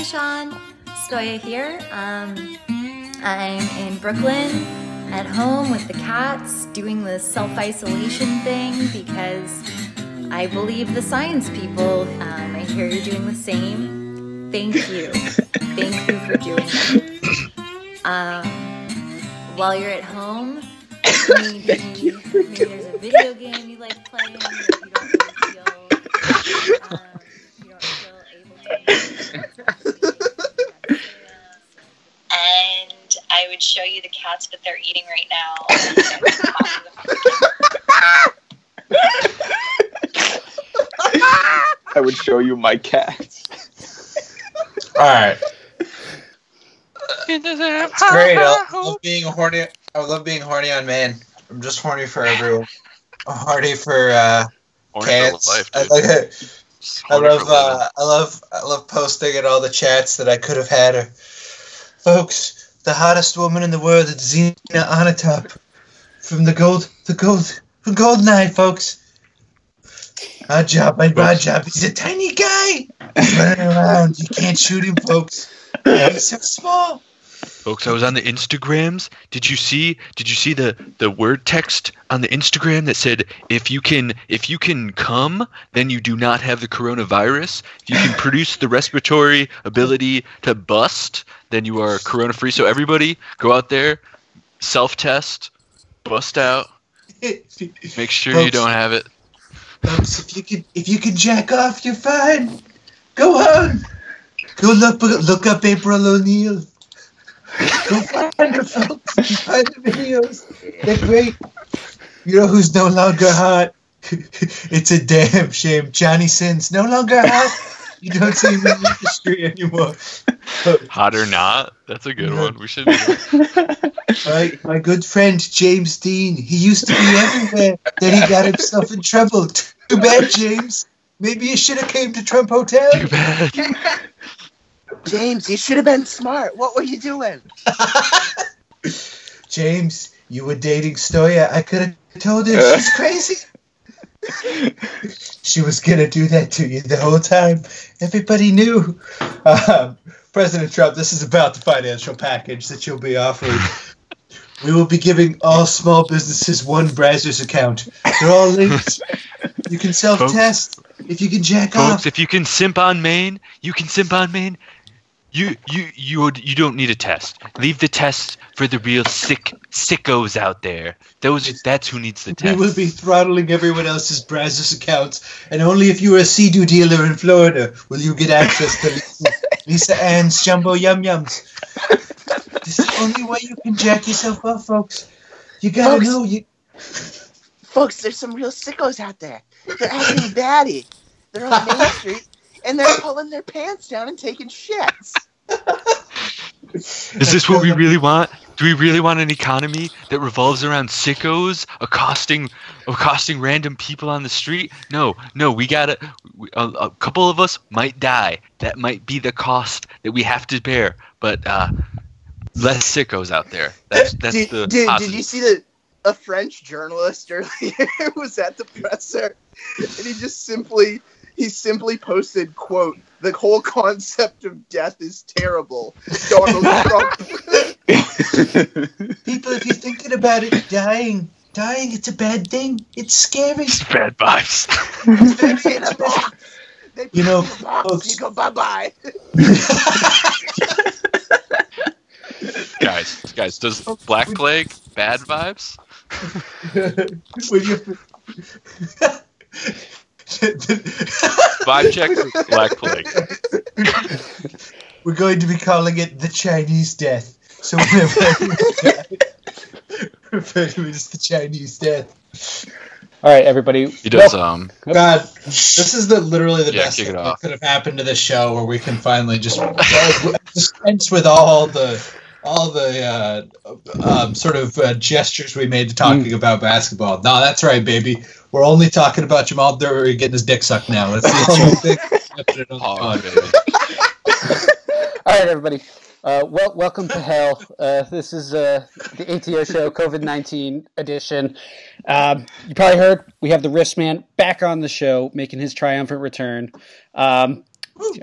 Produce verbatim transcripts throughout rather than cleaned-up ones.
Hi, Sean. Stoya here. Um, I'm in Brooklyn at home with the cats doing the self-isolation thing because I believe the science people. Um, I hear you're doing the same. Thank you. Thank you for doing that. Um, while you're at home, maybe, you maybe there's a video game you like playing that you don't really feel, um, you don't feel able to play. And I would show you the cats, but they're eating right now. I would show you my cats. All right. It doesn't have That's great. I love being horny. I love being horny on man. I'm just horny for everyone. I'm horny for uh, horny cats. For life, I, like I love. Uh, I love. I love posting in all the chats that I could have had. Her. Folks, the hottest woman in the world is Xena Anatop from the gold. The gold. From Goldeneye, folks. My job. My bad job. He's a tiny guy. He's running around. You can't shoot him, folks. He's so small. Folks, I was on the Instagrams. Did you see? Did you see the, the word text on the Instagram that said, "If you can, if you can come, then you do not have the coronavirus. If you can produce the respiratory ability to bust, then you are corona free." So everybody, go out there, self test, bust out, make sure folks, you don't have it. Folks, if you can, if you can jack off, you're fine. Go on. Go look, look up April O'Neil. Go find the folks. Find the videos. They're great. You know who's no longer hot? It's a damn shame. Johnny Sins, no longer hot. You don't see him in the industry anymore. Hot or not? That's a good yeah. one. We should do my, my good friend, James Dean, he used to be everywhere. Then he got himself in trouble. Too bad, James. Maybe you should have came to Trump Hotel. Too bad. James, you should have been smart. What were you doing? James, you were dating Stoya. I could have told her she's crazy. She was going to do that to you the whole time. Everybody knew. Um, President Trump, this is about the financial package that you'll be offering. We will be giving all small businesses one Brazzers account. They're all linked. You can self-test. If you can jack folks, off. Folks, if you can simp on Maine, you can simp on Maine. You you you you don't need a test. Leave the test for the real sick sickos out there. Those that's who needs the test. We will be throttling everyone else's Brazzers accounts, and only if you are a C D dealer in Florida will you get access to Lisa, Lisa Ann's jumbo yum yums. This is the only way you can jack yourself up, folks. You gotta folks, know you. Folks, there's some real sickos out there. They're acting batty. They're on Main Street. And they're pulling their pants down and taking shits. Is this what we really want? Do we really want an economy that revolves around sickos accosting accosting random people on the street? No, no, we gotta. We, a, a couple of us might die. That might be the cost that we have to bear. But uh, less sickos out there. That's that's did, the. Did, did you see the? A French journalist earlier was at the presser, and he just simply he simply posted, quote, "The whole concept of death is terrible, Donald Trump." People, if you're thinking about it, dying, dying, it's a bad thing. It's scary. It's bad vibes. It's bad, it's bad. They you know, folks, you go bye-bye. Guys, guys, does Black Plague bad vibes? Vibe check for Black Plague. We're going to be calling it the Chinese death. So we're referring to it as the Chinese death. All right, everybody. He does. Well, um, God, this is the literally the yeah, best thing that could have happened to this show, where we can finally just dispense with all the all the uh, um, sort of uh, gestures we made to talking mm. about basketball. No, that's right, baby. We're only talking about Jamal Murray getting his dick sucked now. That's the only thing. All right, everybody. Uh, well, welcome to hell. Uh, this is uh, the A T O show, COVID nineteen edition. Um, you probably heard we have the Riffs Man back on the show, making his triumphant return. Um,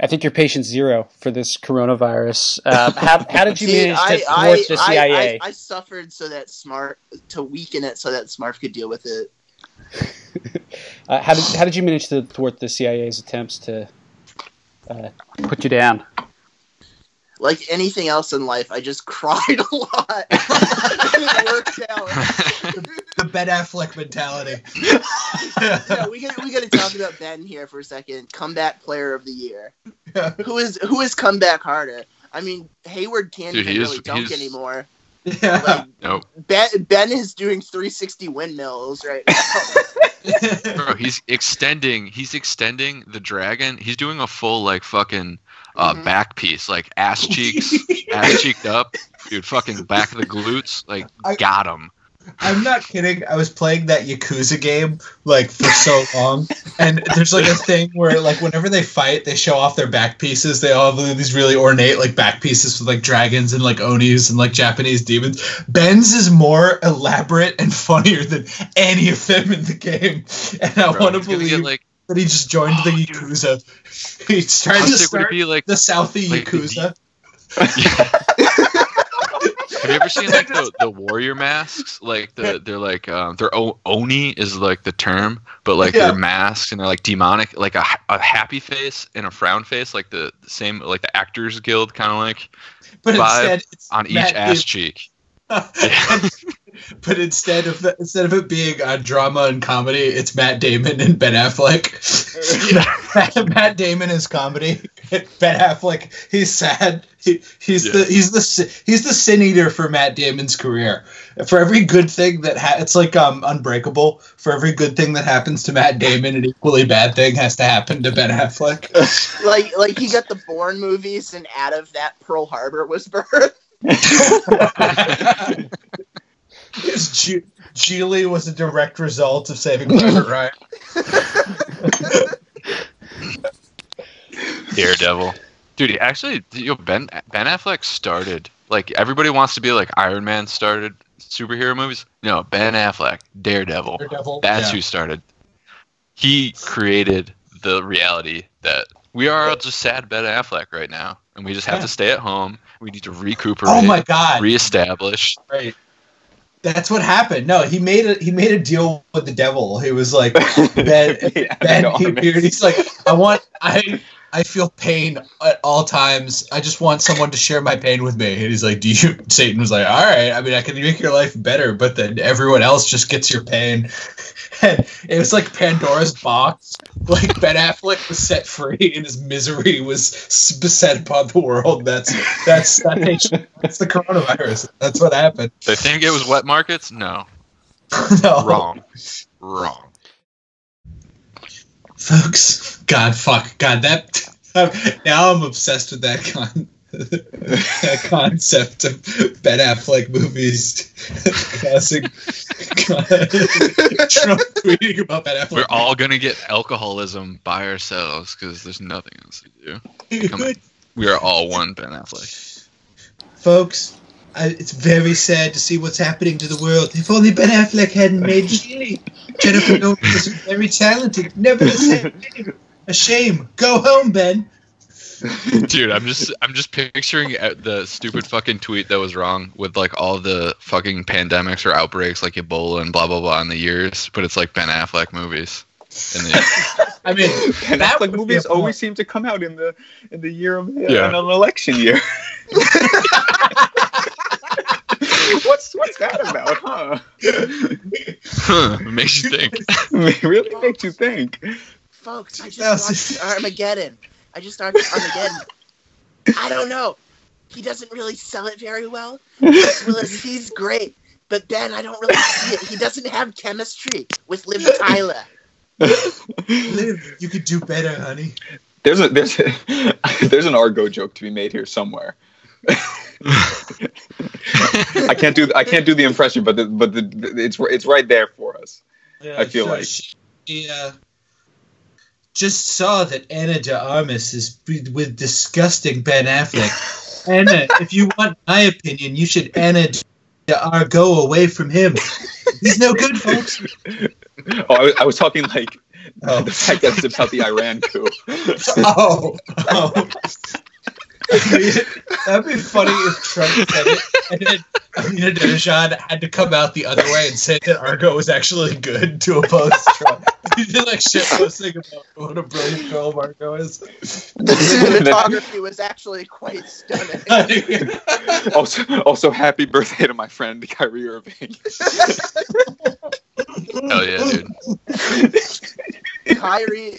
I think you're patient zero for this coronavirus. Uh, how, how did you Dude, manage to thwart I, the C I A? I, I, I suffered so that Smurf to weaken it so that Smurf could deal with it. uh, how did how did you manage to thwart the C I A's attempts to uh, put you down? Like anything else in life, I just cried a lot. It worked out. The Ben Affleck mentality. yeah, we got we got to talk about Ben here for a second. Comeback player of the year. Yeah. Who is who is comeback harder? I mean, Hayward can't Dude, even is, really dunk is... anymore. Yeah. Like, nope. Ben Ben is doing three sixty windmills right now. Bro, he's extending. He's extending the dragon. He's doing a full like fucking. Uh, mm-hmm. Back piece, like ass cheeks, ass cheeked up, dude. Fucking back of the glutes, like I, got him. I'm not kidding. I was playing that Yakuza game like for so long, and there's like a thing where like whenever they fight, they show off their back pieces. They all have these really ornate like back pieces with like dragons and like onis and like Japanese demons. Ben's is more elaborate and funnier than any of them in the game, and I want to believe. Get, like, That he just joined oh, the Yakuza. Dude. He's trying How to start be like, the Southie like Yakuza. The Have you ever seen like the, the warrior masks? Like the they're like um, their oni is like the term, but like yeah. they're masks and they're like demonic, like a, a happy face and a frown face, like the, the same like the Actors Guild kind of like. But instead, it's on each Matt ass Damon. Cheek. Yeah. But instead of the, instead of it being uh, drama and comedy, it's Matt Damon and Ben Affleck. Matt, Matt Damon is comedy. Ben Affleck, he's sad. He, he's yeah. the he's the he's the sin eater for Matt Damon's career. For every good thing that ha- it's like um Unbreakable. For every good thing that happens to Matt Damon, an equally bad thing has to happen to Ben Affleck. like like he got the Bourne movies, and out of that, Pearl Harbor was birthed. G- Geely was a direct result of Saving Private Ryan. Daredevil, dude. Actually, you know, Ben Ben Affleck started like everybody wants to be like Iron Man started superhero movies. No, Ben Affleck, Daredevil. Daredevil that's yeah. who started. He created the reality that we are all just sad Ben Affleck right now, and we just have yeah. to stay at home. We need to recuperate. Oh my God! Reestablish. Right. That's what happened. No, he made a he made a deal with the devil. He was like, Ben, yeah, Ben he, he's like, I want, I, I feel pain at all times. I just want someone to share my pain with me. And he's like, do you? Satan was like, all right. I mean, I can make your life better, but then everyone else just gets your pain. And it was like Pandora's box. Like Ben Affleck was set free, and his misery was beset upon the world. That's that's that's the coronavirus. That's what happened. They think it was wet markets? No. No. Wrong. Wrong. Folks, God, fuck, God, that. I'm, now I'm obsessed with that con, that concept of Ben Affleck movies causing Trump tweeting about Ben Affleck. We're all gonna get alcoholism by ourselves because there's nothing else to do. Come on. We are all one Ben Affleck. Folks, I, it's very sad to see what's happening to the world. If only Ben Affleck hadn't made Geely. Jennifer Lopez is very talented. Never a shame. Go home, Ben. Dude, I'm just I'm just picturing the stupid fucking tweet that was wrong with like all the fucking pandemics or outbreaks like Ebola and blah blah blah in the years, but it's like Ben Affleck movies. In the I mean, Ben Affleck movies always seem to come out in the in the year of yeah. in an election year. What's what's that about, huh? Huh, it makes you think. It really makes you think. Folks, I just watched Armageddon. I just watched Armageddon. I don't know. He doesn't really sell it very well. Willis, he's great. But Ben, I don't really see it. He doesn't have chemistry with Liv Tyler. Liv, you could do better, honey. There's a there's a, there's an Argo joke to be made here somewhere. I can't do I can't do the impression, but the, but the, the, it's it's right there for us. Yeah, I feel so like she uh, just saw that Ana de Armas is with disgusting Ben Affleck. Ana, if you want my opinion, you should Ana de Argo away from him. He's no good, folks. Oh, I was, I was talking like Oh, the fact that it's about the Iran coup. Oh, oh. That'd be funny if Trump said it, and then Ana de Armas had to come out the other way and say that Argo was actually good to oppose Trump. He did like shit posting about what a brilliant girl Argo is. The cinematography was actually quite stunning. also, also, happy birthday to my friend Kyrie Irving. Hell yeah, dude. Kyrie.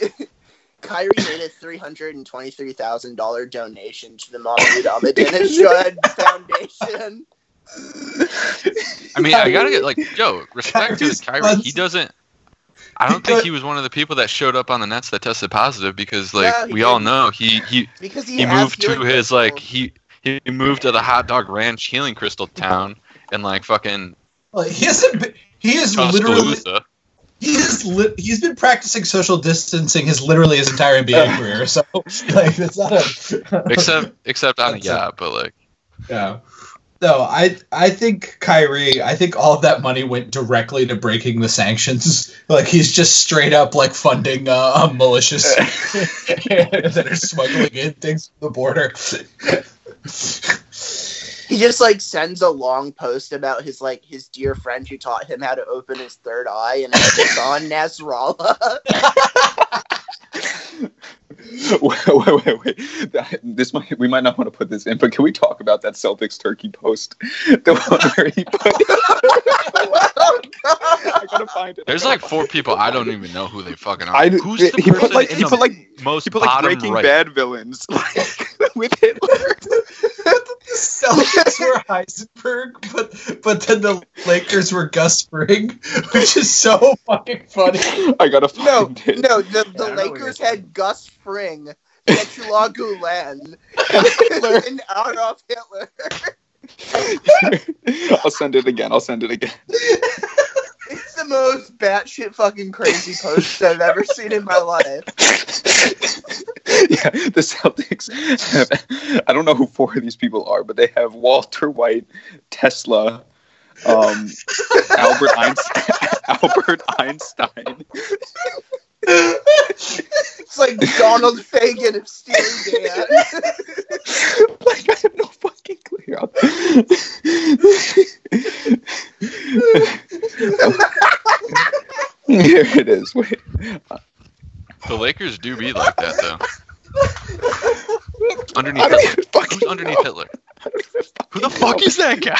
Kyrie made a three hundred twenty-three thousand dollars donation to the Mahmoud Ahmadinejad Foundation. I mean, I gotta get, like, yo, respect Kyrie's to Kyrie. Months. He doesn't, I don't think he was one of the people that showed up on the Nets that tested positive because, like, no, we didn't. all know he he, because he, he moved to his, crystal. like, he, he moved to the Hot Dog Ranch Healing Crystal Town and, like, fucking. Like, he hasn't been, he is literally. He's li- he's been practicing social distancing his literally his entire N B A career, so like that's not a except except on yeah, a, but like yeah, no, I I think Kyrie, I think all of that money went directly to breaking the sanctions. Like he's just straight up like funding uh, militias that are smuggling in things from the border. He just, like, sends a long post about his, like, his dear friend who taught him how to open his third eye, and it's on Nasrallah. Wait, wait, wait, wait. That, this might, we might not want to put this in, but can we talk about that Celtics Turkey post? The one where he put I gotta find it. There's like four people I don't even know who they fucking are. I, Who's it, the he person put like, in he the put like, most he put like Breaking right. Bad villains like, with Hitler? The Celtics were Heisenberg, but but then the Lakers were Gus Fring, which is so fucking funny. I gotta find no, it. No, the, the yeah, Lakers had Gus Fring. Fring, Fethullah Gulen, and Adolf Hitler. I'll send it again. I'll send it again. It's the most batshit fucking crazy post I've ever seen in my life. Yeah, the Celtics have, I don't know who four of these people are, but they have Walter White, Tesla, um, Albert Einstein, Albert Einstein. It's like Donald Fagan of Stealing Dan. Like, I have no fucking clue. Here it is. Wait. The Lakers do be like that, though. Underneath Hitler. Who's underneath know. Hitler? Who the fuck know. is that guy?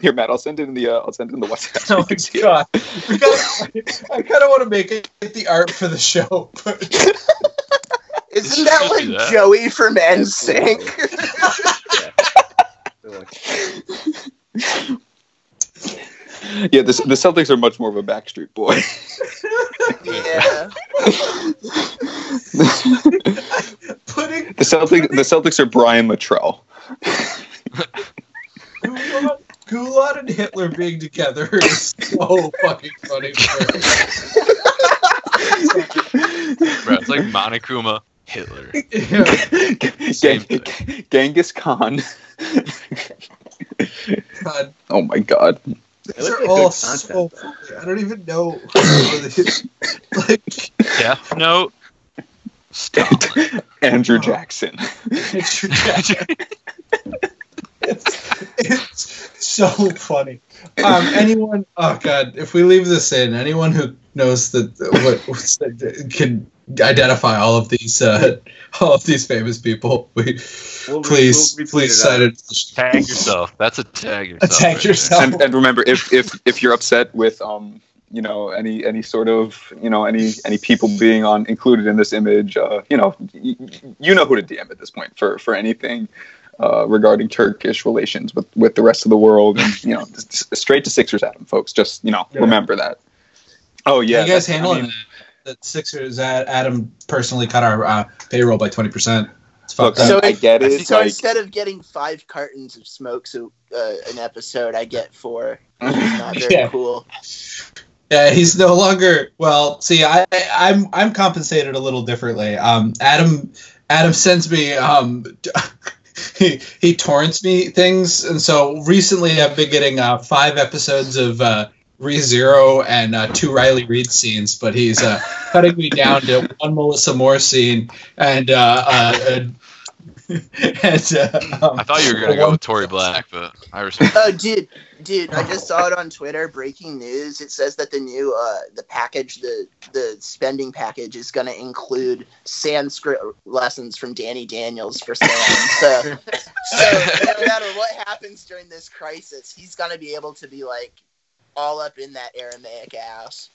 Here, Matt, I'll send it in the uh, I'll send it in the WhatsApp. Oh my god! We gotta, I kind of want to make it the art for the show. Isn't that like that. Joey from N Sync? Yeah, yeah the, the Celtics are much more of a Backstreet Boy. Yeah. Putting, the Celtics putting... the Celtics are Brian Luttrell. Gulen, Gulen and Hitler being together is so fucking funny. Bro, it's like Monokuma, Hitler, yeah. Gen- Genghis Khan. God. Oh my god! These are all so funny. I don't even know. Like, yeah, no. Stop. Andrew Jackson. Andrew Jackson. It's, it's so funny. Um, anyone, oh god, if we leave this in, anyone who knows that what what's that, can identify all of these, uh, all of these famous people, we we'll please, re- we'll please cite it. Tag yourself. That's a tag yourself. Tag right yourself. And, and remember, if if if you're upset with um, you know, any any sort of, you know, any any people being on included in this image, uh, you know, you, you know who to D M at this point for for anything. Uh, regarding Turkish relations with, with the rest of the world, and you know, straight to Sixers Adam, folks. Just you know, yeah. remember that. Oh yeah, you guys handling I mean, that Sixers Adam personally cut our uh, payroll by twenty percent. It's fucked up. So I get it. So like, instead of getting five cartons of smokes uh, an episode, I get four. It's not very yeah. cool. Yeah, he's no longer. Well, see, I, I'm I'm compensated a little differently. Um, Adam Adam sends me. Um, He, he torrents me things, and so recently I've been getting uh, five episodes of uh, ReZero and uh, two Riley Reid scenes, but he's uh, cutting me down to one Melissa Moore scene and uh, uh, and uh, um, I thought you were gonna go with Tory Black, but I respect. Oh, dude, dude! I just saw it on Twitter. Breaking news: it says that the new uh, the package, the the spending package, is gonna include Sanskrit lessons from Danny Daniels for Sam. So, so no matter what happens during this crisis, he's gonna be able to be like all up in that Aramaic ass.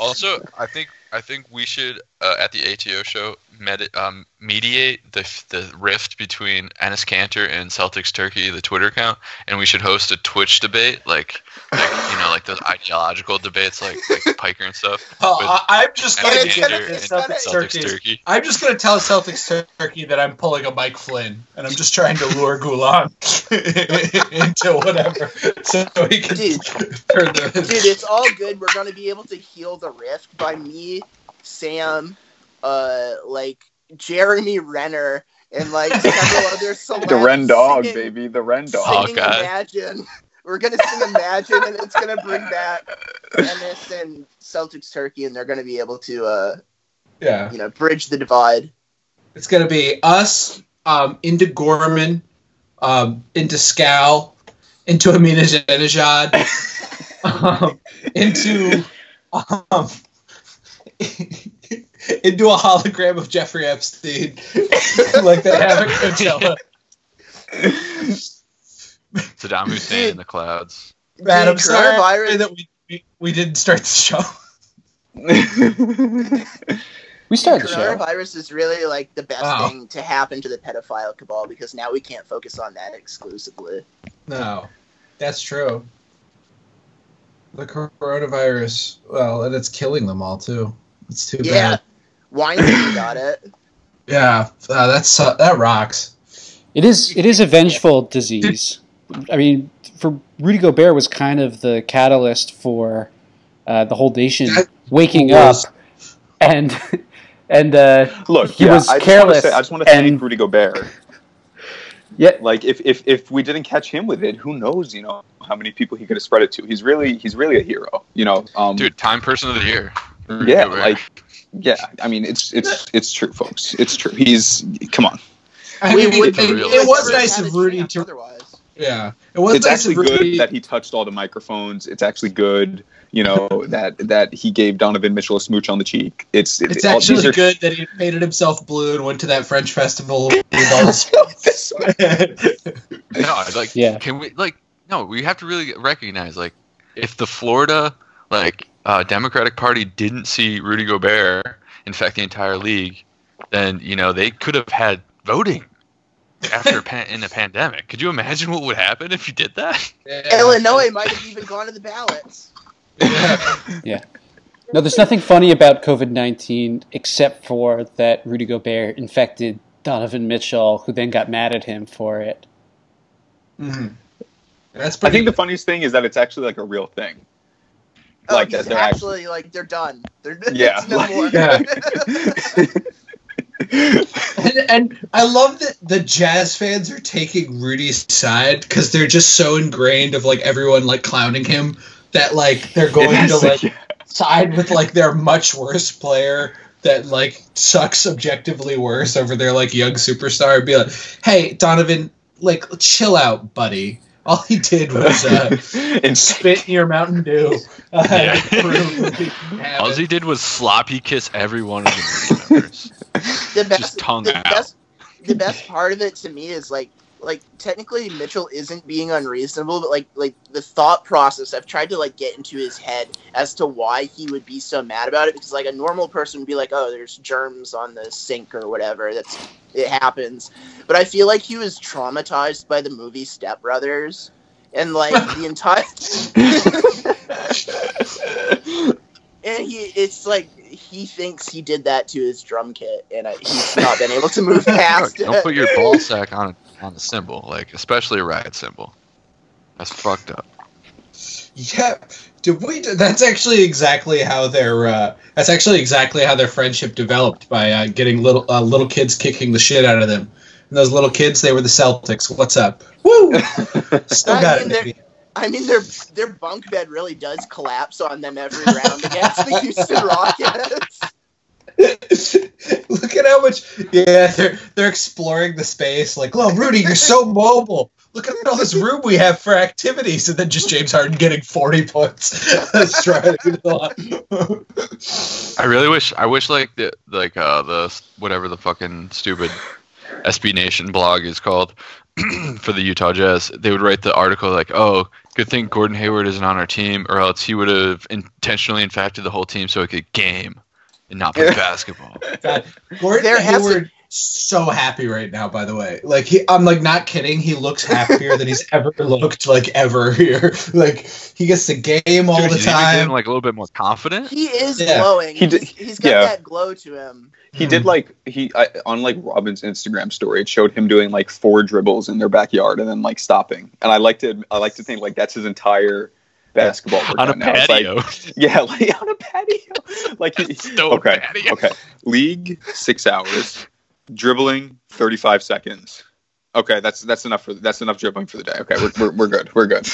Also, I think I think we should uh, at the A T O show med- um, mediate the the rift between Enes Kanter and Celtics Turkey, the Twitter account, and we should host a Twitch debate, like, like you know, like those ideological debates, like like Piker and stuff. Oh, uh, I'm just going to Celtics Turkey. Turkey. I'm just going to tell Celtics Turkey that I'm pulling a Mike Flynn, and I'm just trying to lure Gulam into whatever. So we can dude, the- dude, it's all good. We're going to be able to heal the rift by me, Sam, uh, like Jeremy Renner, and like several other celebs. The Ren Dog, singing, baby, the Ren Dog. Oh, God. Imagine. We're gonna sing Imagine, and it's gonna bring back Ennis and Celtics Turkey, and they're gonna be able to, uh, yeah, you know, bridge the divide. It's gonna be us, um, into Gorman, um, into Scal, into Ahmadinejad, um, into. Um, into a hologram of Jeffrey Epstein, like they have at Coachella. Saddam Hussein in the clouds. Man, I'm sorry that we, we we didn't start the show. We started the show. Coronavirus is really like the best oh. thing to happen to the pedophile cabal, because now we can't focus on that exclusively. No, that's true. The coronavirus, well, and it's killing them all too. It's too yeah. bad. Weinstein got it. Yeah, uh, that's uh, that rocks. It is. It is a vengeful disease. I mean, for Rudy Gobert was kind of the catalyst for uh, the whole nation that waking was... up, and and uh, look, he yeah, was I careless. Just say, I just want to thank and... Rudy Gobert. Yeah, like if, if if we didn't catch him with it, who knows? You know how many people he could have spread it to. He's really he's really a hero. You know, um, dude, Time Person of the Year. Yeah, like, yeah. I mean, it's it's it's true, folks. It's true. He's come on. I mean, it, it, it was nice of Rudy to. Otherwise. Yeah, it was. It's nice actually good that he touched all the microphones. It's actually good, you know, that that he gave Donovan Mitchell a smooch on the cheek. It's it's, it's actually are... good that he painted himself blue and went to that French festival. With all his... No, like, yeah. Can we like? No, we have to really recognize, like, if the Florida like. Uh, Democratic Party didn't see Rudy Gobert infect the entire league, then you know they could have had voting after pan- in a pandemic. Could you imagine what would happen if you did that? Yeah. Illinois might have even gone to the ballots. Yeah. yeah. No, there's nothing funny about COVID nineteen except for that Rudy Gobert infected Donovan Mitchell, who then got mad at him for it. Mm-hmm. That's pretty. I think the funniest thing is that it's actually like a real thing. Oh, like that they're actually, actually like they're done. They're yeah. No like, more. yeah. and, and I love that the Jazz fans are taking Rudy's side because they're just so ingrained of like everyone like clowning him that like they're going to like yeah. side with like their much worse player that like sucks objectively worse over their like young superstar and be like, "Hey, Donovan, like chill out, buddy. All he did was uh, and spit in your Mountain Dew." Uh, yeah. All he did was sloppy kiss every one of the members. The best, Just tongue the out. Best, the best part of it to me is like, like technically Mitchell isn't being unreasonable, but like, like the thought process I've tried to like get into his head as to why he would be so mad about it, because like a normal person would be like, "Oh, there's germs on the sink or whatever. That's." It happens. But I feel like he was traumatized by the movie Step Brothers. And, like, the entire... and he, it's like, he thinks he did that to his drum kit, and I, he's not been able to move past no, it. Don't put your ball sack on, on the cymbal, like, especially a riot cymbal. That's fucked up. Yeah, did we? Do, that's actually exactly how their uh, that's actually exactly how their friendship developed, by uh, getting little uh, little kids kicking the shit out of them. And those little kids, they were the Celtics. What's up? Woo! Still I got mean, it. They're, I mean, their their bunk bed really does collapse on them every round against the Houston Rockets. Look at how much, yeah, they're they're exploring the space. Like, oh, Rudy, you're so mobile. Look at all this room we have for activities, and then just James Harden getting forty points. That's right. I really wish, I wish like the like uh, the whatever the fucking stupid S B Nation blog is called for the Utah Jazz. They would write the article like, oh, good thing Gordon Hayward isn't on our team, or else he would have intentionally infected the whole team so he could game. And not play basketball. God. Gordon there Hayward is so happy right now, by the way. Like he, I'm like not kidding. He looks happier than he's ever looked like ever here. Like he gets the game all Dude, the time. He's like a little bit more confident. He is yeah. glowing. He did, he's, he's got yeah. that glow to him. He mm-hmm. did like he I, on like Robin's Instagram story. It showed him doing like four dribbles in their backyard and then like stopping. And I like to I like to think like that's his entire basketball on a now. patio, like, yeah, like on a patio, like he, okay, patio. okay, league six hours, dribbling thirty-five seconds. Okay, that's that's enough for that's enough dribbling for the day. Okay, we're we're, we're good, we're good.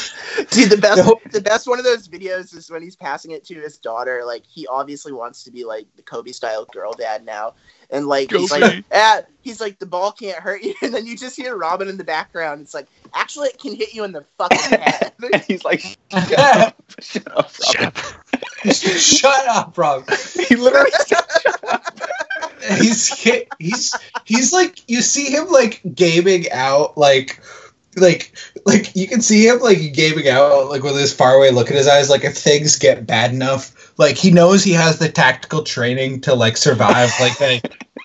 Dude, the best no. the best one of those videos is when he's passing it to his daughter. Like he obviously wants to be like the Kobe style girl dad now, and like Go he's see. like ah, he's like the ball can't hurt you, and then you just hear Robin in the background. It's like. Actually, it can hit you in the fucking head. And he's like, shut up, shut up, Rob. Shut up, Rob. He literally said, shut up. He's, he's, he's like, you see him, like, gaming out, like, like, like, you can see him, like, gaming out, like, with his faraway look in his eyes, like, if things get bad enough, like, he knows he has the tactical training to, like, survive, like, a,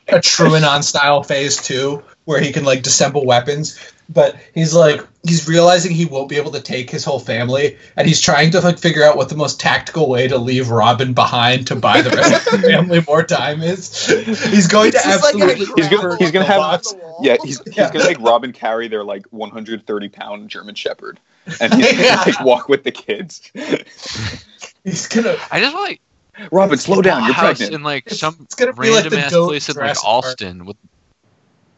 a Truanon-style phase two, where he can, like, dissemble weapons. But he's like, he's realizing he won't be able to take his whole family, and he's trying to like figure out what the most tactical way to leave Robin behind to buy the rest of the family more time is. He's going to absolutely. Like he's gonna, he's gonna have. Yeah, he's, he's yeah. gonna make Robin carry their like one hundred thirty pound German Shepherd, and he's gonna yeah. like walk with the kids. He's gonna. I just like Robin, slow down. You're pregnant. In like some it's, it's random like ass place in like Austin part. with.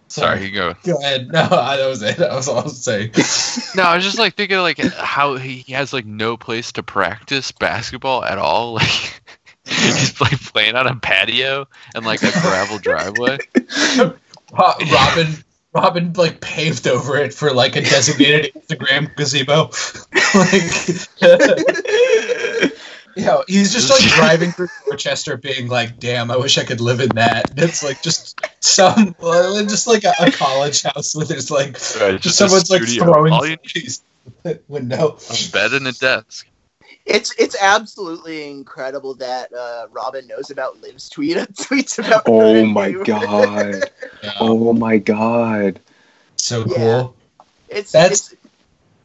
Sorry, you go. Go ahead. No, that was it. That was all I was saying. No, I was just like thinking like how he has like no place to practice basketball at all. Like he's like playing on a patio and like a gravel driveway. Robin, Robin like paved over it for like a designated Instagram gazebo. Like. Yeah, he's just like driving through Dorchester, being like, "Damn, I wish I could live in that." It's like just some, just like a, a college house where there's like right, just someone's like throwing things window, a bed and a desk. It's it's absolutely incredible that uh, Robin knows about Liv's tweet and tweets about. Oh my god! Yeah. Oh my god! So yeah. cool. It's that's. It's,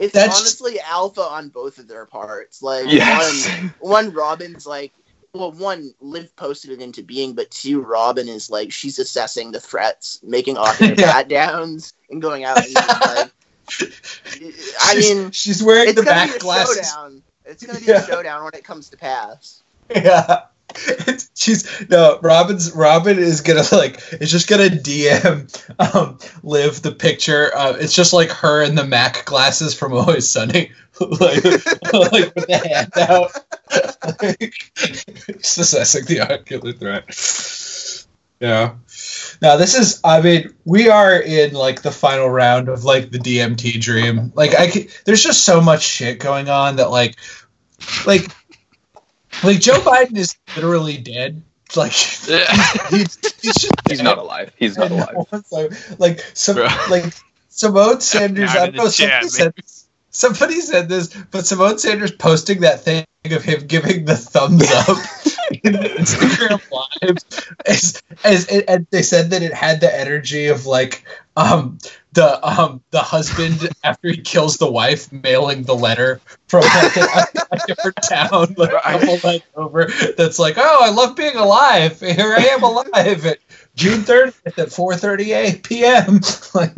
It's That's honestly just... alpha on both of their parts. Like yes. one, one Robin's like, well, one Liv posted it into being, but two, Robin is like, she's assessing the threats, making awkward yeah. bat downs, and going out. And just like, I she's, mean, she's wearing the back glasses. It's gonna be a showdown. It's gonna be yeah. a showdown when it comes to pass. Yeah. It's, she's no Robin's Robin is gonna like it's just gonna D M um, Liv the picture uh, it's just like her in the Mac glasses from Always Sunny like, like with the hand out like, just assessing the ocular threat. Yeah. Now this is I mean we are in like the final round of like the D M T dream. Like I can, there's just so much shit going on that like like Like, Joe Biden is literally dead. Like, yeah. he's, he's just dead. He's not alive. He's not alive. Like, like, some, like Simone Sanders, I don't know, somebody, jam, said, somebody said this, but Simone Sanders posting that thing of him giving the thumbs up in the Instagram lives, as, as, as, and they said that it had the energy of, like, um... The um the husband after he kills the wife mailing the letter from like a, a different town like a couple nights over that's like, oh, I love being alive, here I am alive at June thirtieth at four thirty-eight p.m. like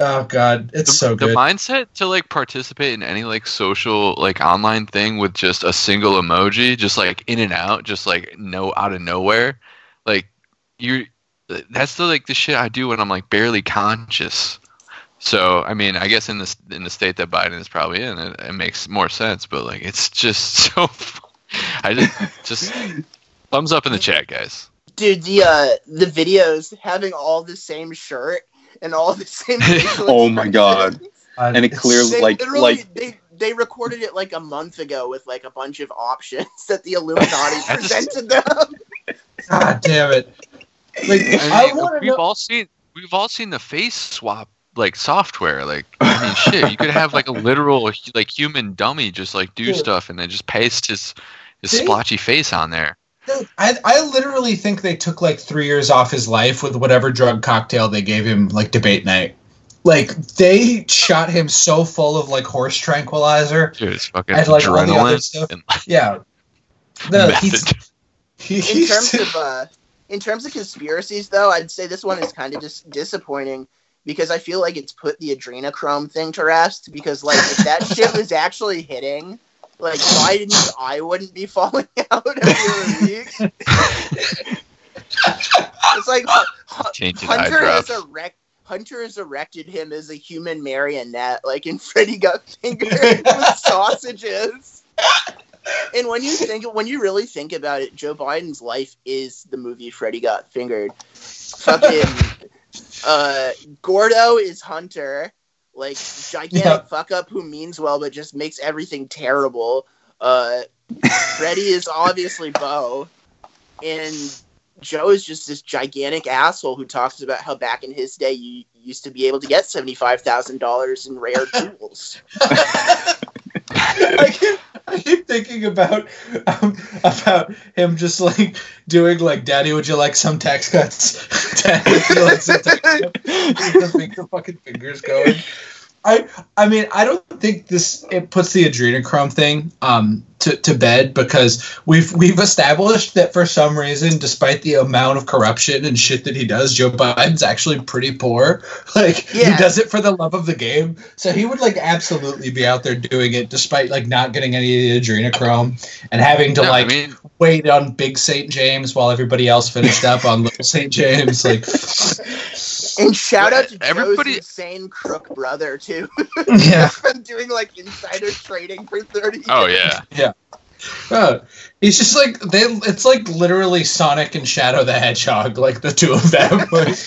oh god it's the, so good the mindset to like participate in any like social like online thing with just a single emoji just like in and out just like no out of nowhere like you. That's the like the shit I do when I'm like barely conscious. So, I mean, I guess in the in the state that Biden is probably in, it, it makes more sense. But like, it's just so. I just just thumbs up in the chat, guys. Dude, the uh, the videos having all the same shirt and all the same. Oh my god! And it clearly they, like like they, they recorded it like a month ago with like a bunch of options that the Illuminati presented just... them. God damn it! Like I, I mean, we've know... all seen we've all seen the face swap. Like software, like I mean, shit. You could have like a literal, like human dummy, just like do dude, stuff, and then just paste his his they, splotchy face on there. Dude, I I literally think they took like three years off his life with whatever drug cocktail they gave him, like debate night. Like they shot him so full of like horse tranquilizer, dude, it's fucking and like adrenaline all the other stuff. And, like, yeah, no, he's, he's in terms of uh, in terms of conspiracies though, I'd say this one is kind of just disappointing. Because I feel like it's put the adrenochrome thing to rest. Because, like, if that shit was actually hitting, like, Biden's eye wouldn't be falling out every other week. It's like H- Hunter, has erect- Hunter has erected him as a human marionette, like in Freddy Got Fingered with sausages. And when you think, when you really think about it, Joe Biden's life is the movie Freddy Got Fingered. Fucking. Uh, Gordo is Hunter, like gigantic yeah. fuck up who means well but just makes everything terrible. Uh, Freddy is obviously Bo, and Joe is just this gigantic asshole who talks about how back in his day you used to be able to get seventy-five thousand dollars in rare jewels. I keep, I keep thinking about um, about him just like doing like, "Daddy, would you like some tax cuts? Daddy, would you like some tax cuts?" The fucking fingers going. I I mean I don't think this it puts the adrenochrome thing um to, to bed because we've we've established that for some reason, despite the amount of corruption and shit that he does, Joe Biden's actually pretty poor. Like yeah. he does it for the love of the game. So he would like absolutely be out there doing it despite like not getting any of the adrenochrome and having to no, like I mean... wait on Big Saint James while everybody else finished up on Little Saint James. Like And shout out to everybody... Joe's insane crook brother too. Yeah, been doing like insider trading for thirty years. Oh yeah, yeah. Oh, it's just like they. It's like literally Sonic and Shadow the Hedgehog, like the two of them.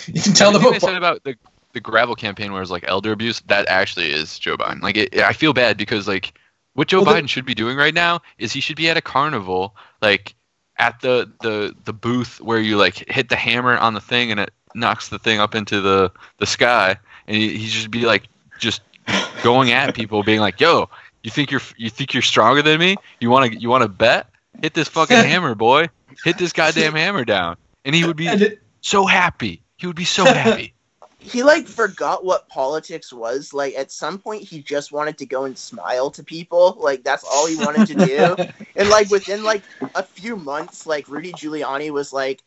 You can tell the book said about the the gravel campaign where it was like elder abuse. That actually is Joe Biden. Like it, I feel bad because like what Joe well, Biden the, should be doing right now is he should be at a carnival, like at the the the booth where you like hit the hammer on the thing and it knocks the thing up into the the sky, and he, he should be like. Just going at people, being like, "Yo, you think you're you think you're stronger than me? You want to you want to bet? Hit this fucking hammer, boy! Hit this goddamn hammer down!" And he would be so happy. He would be so happy. He like forgot what politics was. Like at some point, he just wanted to go and smile to people. Like that's all he wanted to do. And like within like a few months, like Rudy Giuliani was like.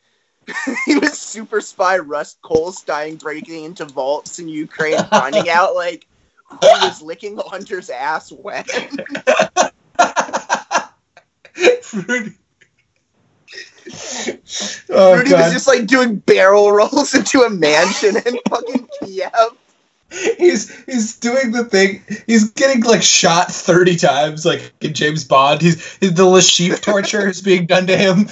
He was super spy Russ Kohlstein breaking into vaults in Ukraine, finding out like who was licking Hunter's ass when. Rudy, oh, Rudy was just like doing barrel rolls into a mansion in fucking Kiev. He's he's doing the thing. He's getting like shot thirty times, like in James Bond. He's, he's the Lashif torture is being done to him.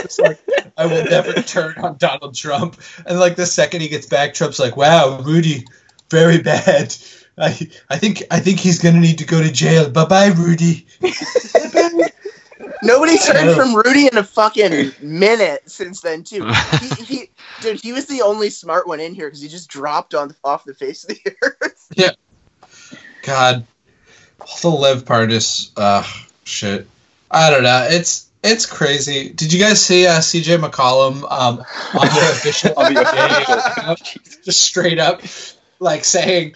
It's like, I will never turn on Donald Trump. And like the second he gets back, Trump's like, "Wow, Rudy, very bad. I I think I think he's gonna need to go to jail. Bye bye, Rudy." Nobody's heard from Rudy in a fucking minute since then, too. He, he, dude, he was the only smart one in here because he just dropped on off the face of the earth. Yeah. God. The Lev Partis. Uh, shit. I don't know. It's it's crazy. Did you guys see uh, C J McCollum um, on the official? On the official. Just straight up, like, saying...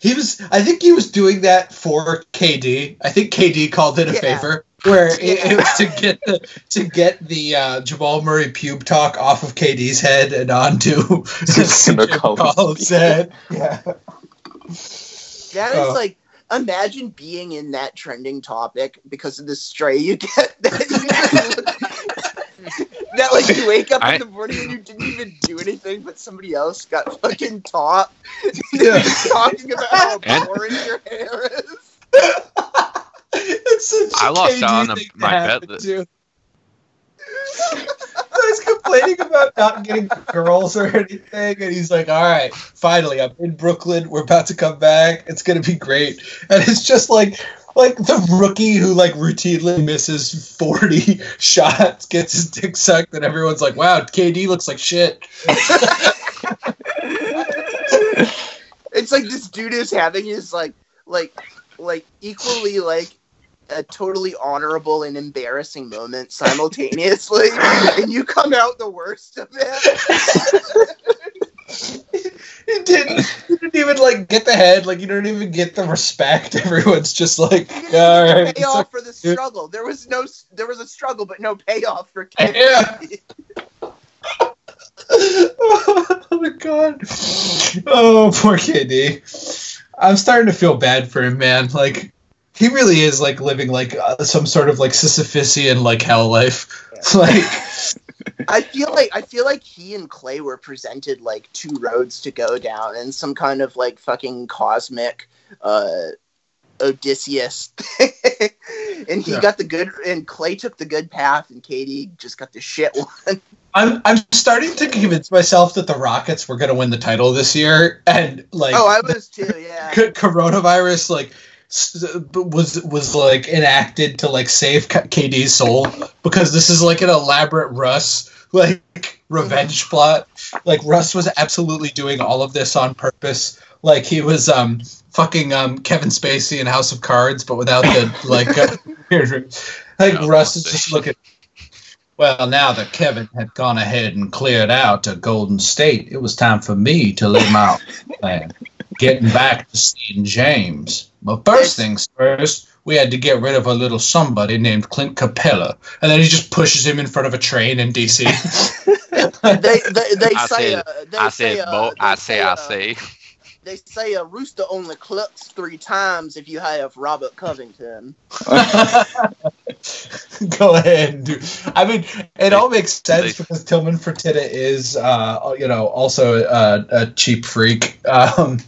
He was. I think he was doing that for K D. I think K D called it a yeah. favor, where yeah. it, it was to get the to get the uh, Jamal Murray pube talk off of K D's head and onto McCollum's head. Yeah. That oh. is like. Imagine being in that trending topic because of the stray you get. That you That, like, you wake up I, in the morning and you didn't even do anything, but somebody else got fucking taught. Yeah. Talking about how boring and, your hair is. It's such I lost out on a, my bet list. He's complaining about not getting girls or anything, and he's like, all right, finally, I'm in Brooklyn. We're about to come back. It's going to be great. And it's just like... Like, the rookie who, like, routinely misses forty shots, gets his dick sucked, and everyone's like, wow, K D looks like shit. It's like this dude is having his, like, like, like equally, like, a totally honorable and embarrassing moment simultaneously, and you come out the worst of it. It didn't, it didn't even, like, get the head. Like, you don't even get the respect. Everyone's just like, all right. Payoff for the struggle. There was no, there was a struggle, but no payoff for K D. Yeah. Oh, my God. Oh, poor K D. I'm starting to feel bad for him, man. Like, he really is, like, living, like, uh, some sort of, like, Sisyphean, like, hell life. Yeah. Like... I feel like I feel like he and Clay were presented like two roads to go down in some kind of like fucking cosmic uh, Odysseus thing. And he yeah. got the good, and Clay took the good path, and K D just got the shit one. I'm I'm starting to convince myself that the Rockets were going to win the title this year, and like oh, I was too, yeah. Coronavirus like was was like enacted to like save K D's soul, because this is like an elaborate Russ like revenge plot. Like Russ was absolutely doing all of this on purpose. Like he was um fucking um Kevin Spacey in House of Cards, but without the like uh, like no, Russ is just looking. Well, now that Kevin had gone ahead and cleared out to Golden State, it was time for me to live my plan. Getting back to seeing James. But first things first, we had to get rid of a little somebody named Clint Capella. And then he just pushes him in front of a train in D C. they, they, they I say, said, uh, they I say, said, uh, I say, I say. They say a rooster only clucks three times if you have Robert Covington. Go ahead, dude. I mean, it all makes sense because Tillman Fertitta is, uh, you know, also a, a cheap freak. Um,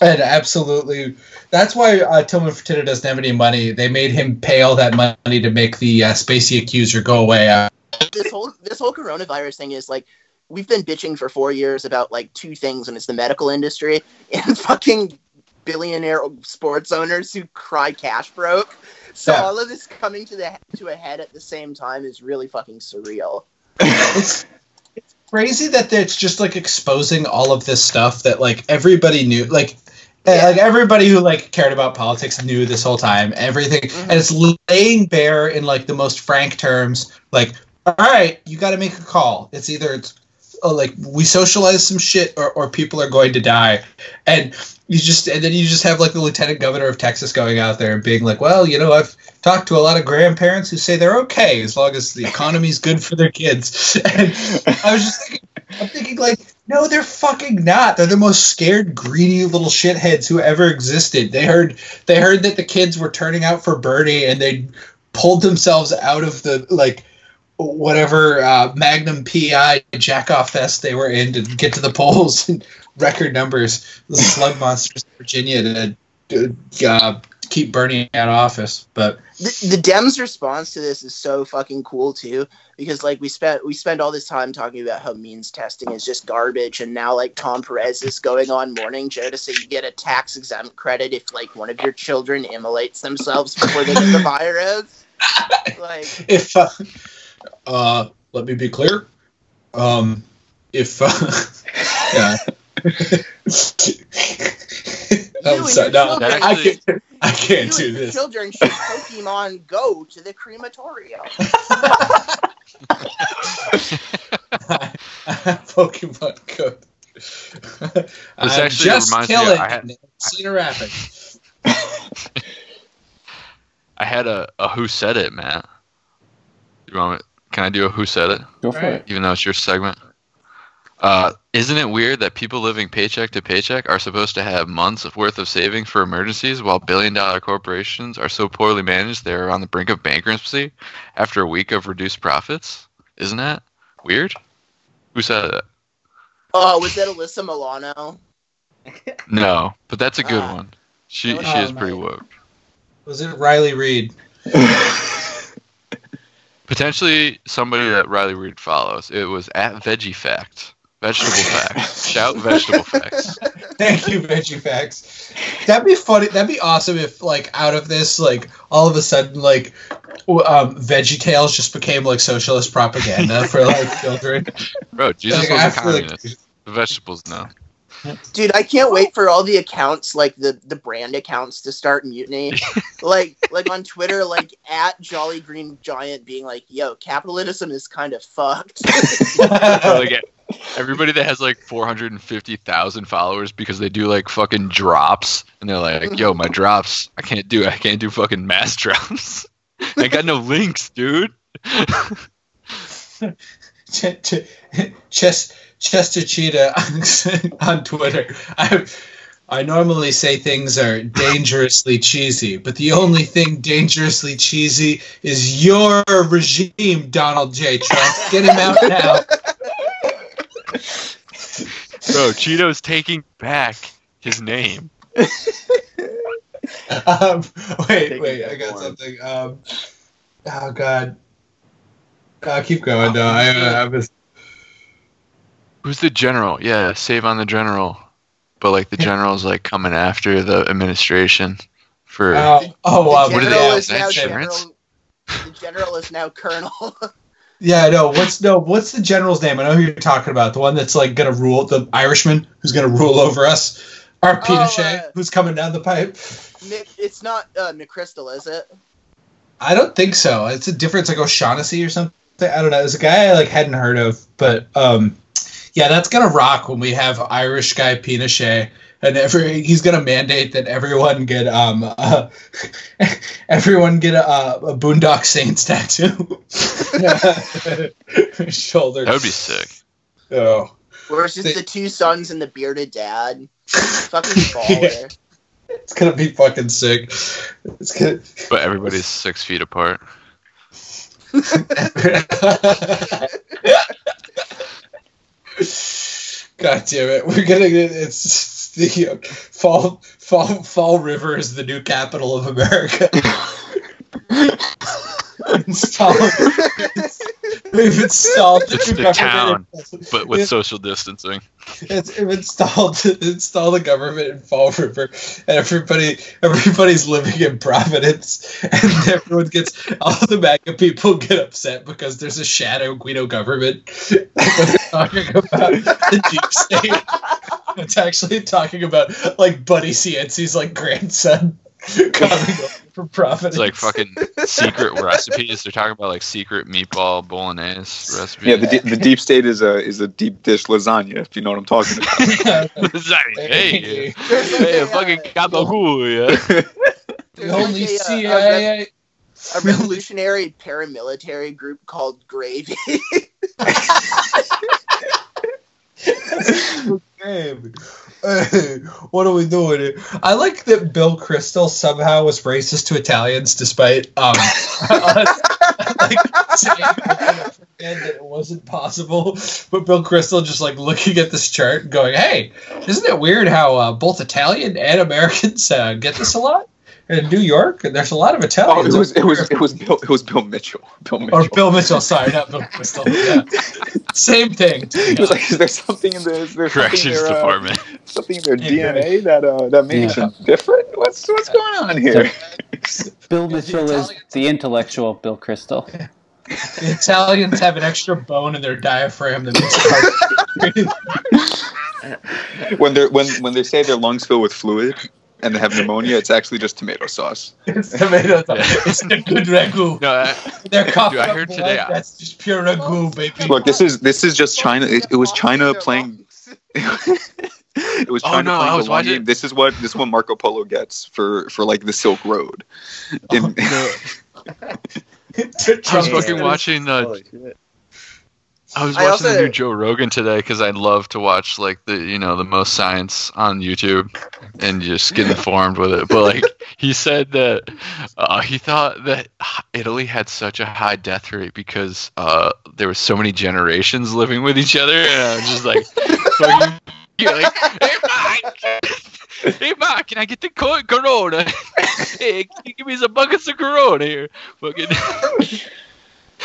and absolutely, that's why uh, Tillman Fertitta doesn't have any money. They made him pay all that money to make the uh, Spacey accuser go away. Uh, this whole this whole coronavirus thing is like, we've been bitching for four years about, like, two things, and it's the medical industry and fucking billionaire sports owners who cry cash broke. So yeah. all of this coming to the to a head at the same time is really fucking surreal. It's, it's crazy that it's just, like, exposing all of this stuff that, like, everybody knew. Like, yeah. like everybody who, like, cared about politics knew this whole time. Everything. Mm-hmm. And it's laying bare in, like, the most frank terms. Like, all right, you got to make a call. It's either... it's Oh, like we socialize some shit, or, or people are going to die, and you just and then you just have like the lieutenant governor of Texas going out there and being like, well, you know, I've talked to a lot of grandparents who say they're okay as long as the economy's good for their kids. And I was just thinking, I'm thinking like, no, they're fucking not. They're the most scared, greedy little shitheads who ever existed. They heard they heard that the kids were turning out for Bernie, and they pulled themselves out of the like. whatever uh, Magnum P I jack-off fest they were in to get to the polls in record numbers. The slug monsters in Virginia to uh, keep Bernie out of office. But the, the Dems' response to this is so fucking cool, too, because, like, we spent we spend all this time talking about how means testing is just garbage, and now, like, Tom Perez is going on Morning Joe to say you get a tax-exempt credit if, like, one of your children immolates themselves before they get the virus. Like... If... Uh, Uh, let me be clear. Um, if uh, yeah, I'm sorry. No, children, I can't. I can't do this. Children should Pokemon Go to the crematorium. I, I Pokemon Go. This I'm actually just reminds killing me. I had seen a rabbit. I had a, a who said it, man. You want me? Can I do a who said it? Go for it. Even though it's your segment. Uh, isn't it weird that people living paycheck to paycheck are supposed to have months of worth of savings for emergencies while billion dollar corporations are so poorly managed they're on the brink of bankruptcy after a week of reduced profits? Isn't that weird? Who said that? Oh, was that Alyssa Milano? No, but that's a good uh, one. She oh, she is pretty woke. Was it Riley Reid? Potentially somebody that Riley Reid follows. It was at Veggie Fact. Vegetable Facts. Shout Vegetable Facts. Thank you, Veggie Facts. That'd be funny. That'd be awesome if, like, out of this, like, all of a sudden, like, um, Veggie Tales just became, like, socialist propaganda for, like, children. Bro, Jesus like, was after, a communist. Like, the vegetables now. Dude, I can't wait for all the accounts, like, the, the brand accounts to start mutiny. like, like, on Twitter, like, at Jolly Green Giant being like, yo, capitalism is kind of fucked. Like, everybody that has like four hundred fifty thousand followers because they do like fucking drops and they're like, yo, my drops, I can't do I can't do fucking mass drops. I got no links, dude. Chester Cheetah on Twitter. I I normally say things are dangerously cheesy, but the only thing dangerously cheesy is your regime, Donald J. Trump. Get him out now. Bro, Cheeto's taking back his name. um, wait, wait, I got something. Um, oh, God. Uh, keep going. No, I, I was... Who's the general? Yeah, save on the general. But, like, the general's, like, coming after the administration for... Uh, oh, uh, what are they? Is now insurance? General, the general is now colonel. Yeah, no. What's no? What's the general's name? I know who you're talking about. The one that's like gonna rule, the Irishman who's gonna rule over us. Our Pinochet, oh, uh, who's coming down the pipe. It's not uh, McChrystal, is it? I don't think so. It's a difference, like O'Shaughnessy or something. I don't know. It's a guy I like hadn't heard of, but um, yeah, that's gonna rock when we have Irish guy Pinochet. And every he's gonna mandate that everyone get um uh, everyone get a, a Boondock Saints tattoo. Shoulder. That would be sick. Oh, where it's just they, the two sons and the bearded dad. Fucking baller. Yeah. It's gonna be fucking sick. It's gonna. But everybody's six feet apart. God damn it! We're gonna get it's. The uh, Fall Fall Fall River is the new capital of America. Installed, it's, we've installed it's the, the town, but with social distancing. It's we've installed installed the government in Fall River, and everybody everybody's living in Providence, and everyone gets all the MAGA people get upset because there's a shadow Guido government talking about the deep state. It's actually talking about like Buddy Cianci's like grandson coming from Providence. It's like fucking secret recipes. They're talking about like secret meatball bolognese recipes. Yeah, the, d- the deep state is a is a deep dish lasagna. If you know what I'm talking about. Hey, hey, hey, fucking cabacuya. The only C I A, a revolutionary paramilitary group called Gravy. Hey, what are we doing here? I like that Bill Kristol somehow was racist to Italians despite um us, like saying that it wasn't possible, but Bill Kristol just like looking at this chart and going, hey, isn't it weird how uh, both Italian and Americans uh, get this a lot? In New York, and there's a lot of Italians. Oh, it was it was it was Bill it was Bill Mitchell. Bill Mitchell. Or Bill Mitchell, sorry, not Bill Crystal. Yeah. Same thing. It was like, is there something in the corrections department? Uh, something in their D N A that uh, that makes yeah. them different? What's what's going on here? Bill Mitchell is the intellectual Bill Crystal. The Italians have an extra bone in their diaphragm that makes it hard to breathe. When they when when they say their lungs fill with fluid and they have pneumonia, it's actually just tomato sauce. It's tomato sauce. Yeah. It's the good ragu. No, I, They're coffee. I heard blood. Today. I, That's just pure ragu, baby. Look, this is this is just China. It, it was China playing. It was China oh, no, playing I was the long game. This is what this is what Marco Polo gets for, for like the Silk Road. In, oh, no. I was fucking watching. Uh, I was watching I also, the new Joe Rogan today because I love to watch like the you know the most science on YouTube and just get informed with it. But like he said that uh, he thought that Italy had such a high death rate because uh, there were so many generations living with each other, and I was just like, fucking, you're like, hey, Mike. Hey, Ma, can I get the Corona? Hey, can you give me some buckets of Corona here? Fucking.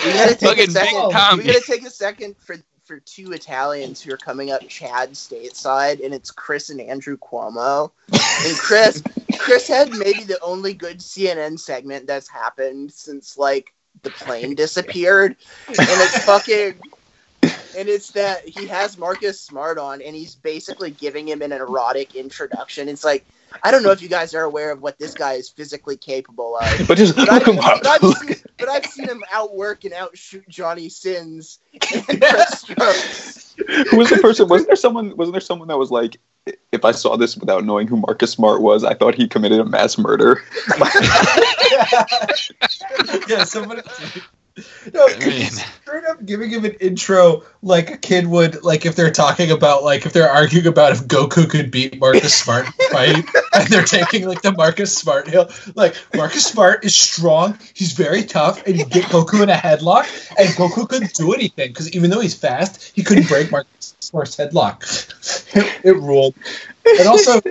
We gotta take a second. We gotta take a second for for two Italians who are coming up Chad stateside, and it's Chris and Andrew Cuomo. And Chris, Chris had maybe the only good C N N segment that's happened since like the plane disappeared, and it's fucking. And it's that he has Marcus Smart on, and he's basically giving him an erotic introduction. It's like, I don't know if you guys are aware of what this guy is physically capable of. But, just, but, I've, but, I've, seen, but I've seen him outwork and outshoot Johnny Sins. And strokes. Who was the person? Wasn't there someone? Wasn't there someone that was like, if I saw this without knowing who Marcus Smart was, I thought he committed a mass murder. Yeah, somebody. No, straight up giving him an intro like a kid would, like if they're talking about, like if they're arguing about if Goku could beat Marcus Smart fight, and they're taking like the Marcus Smart hill. Like Marcus Smart is strong, he's very tough, and you get Goku in a headlock, and Goku couldn't do anything because even though he's fast, he couldn't break Marcus Smart's headlock. It, it ruled, and also.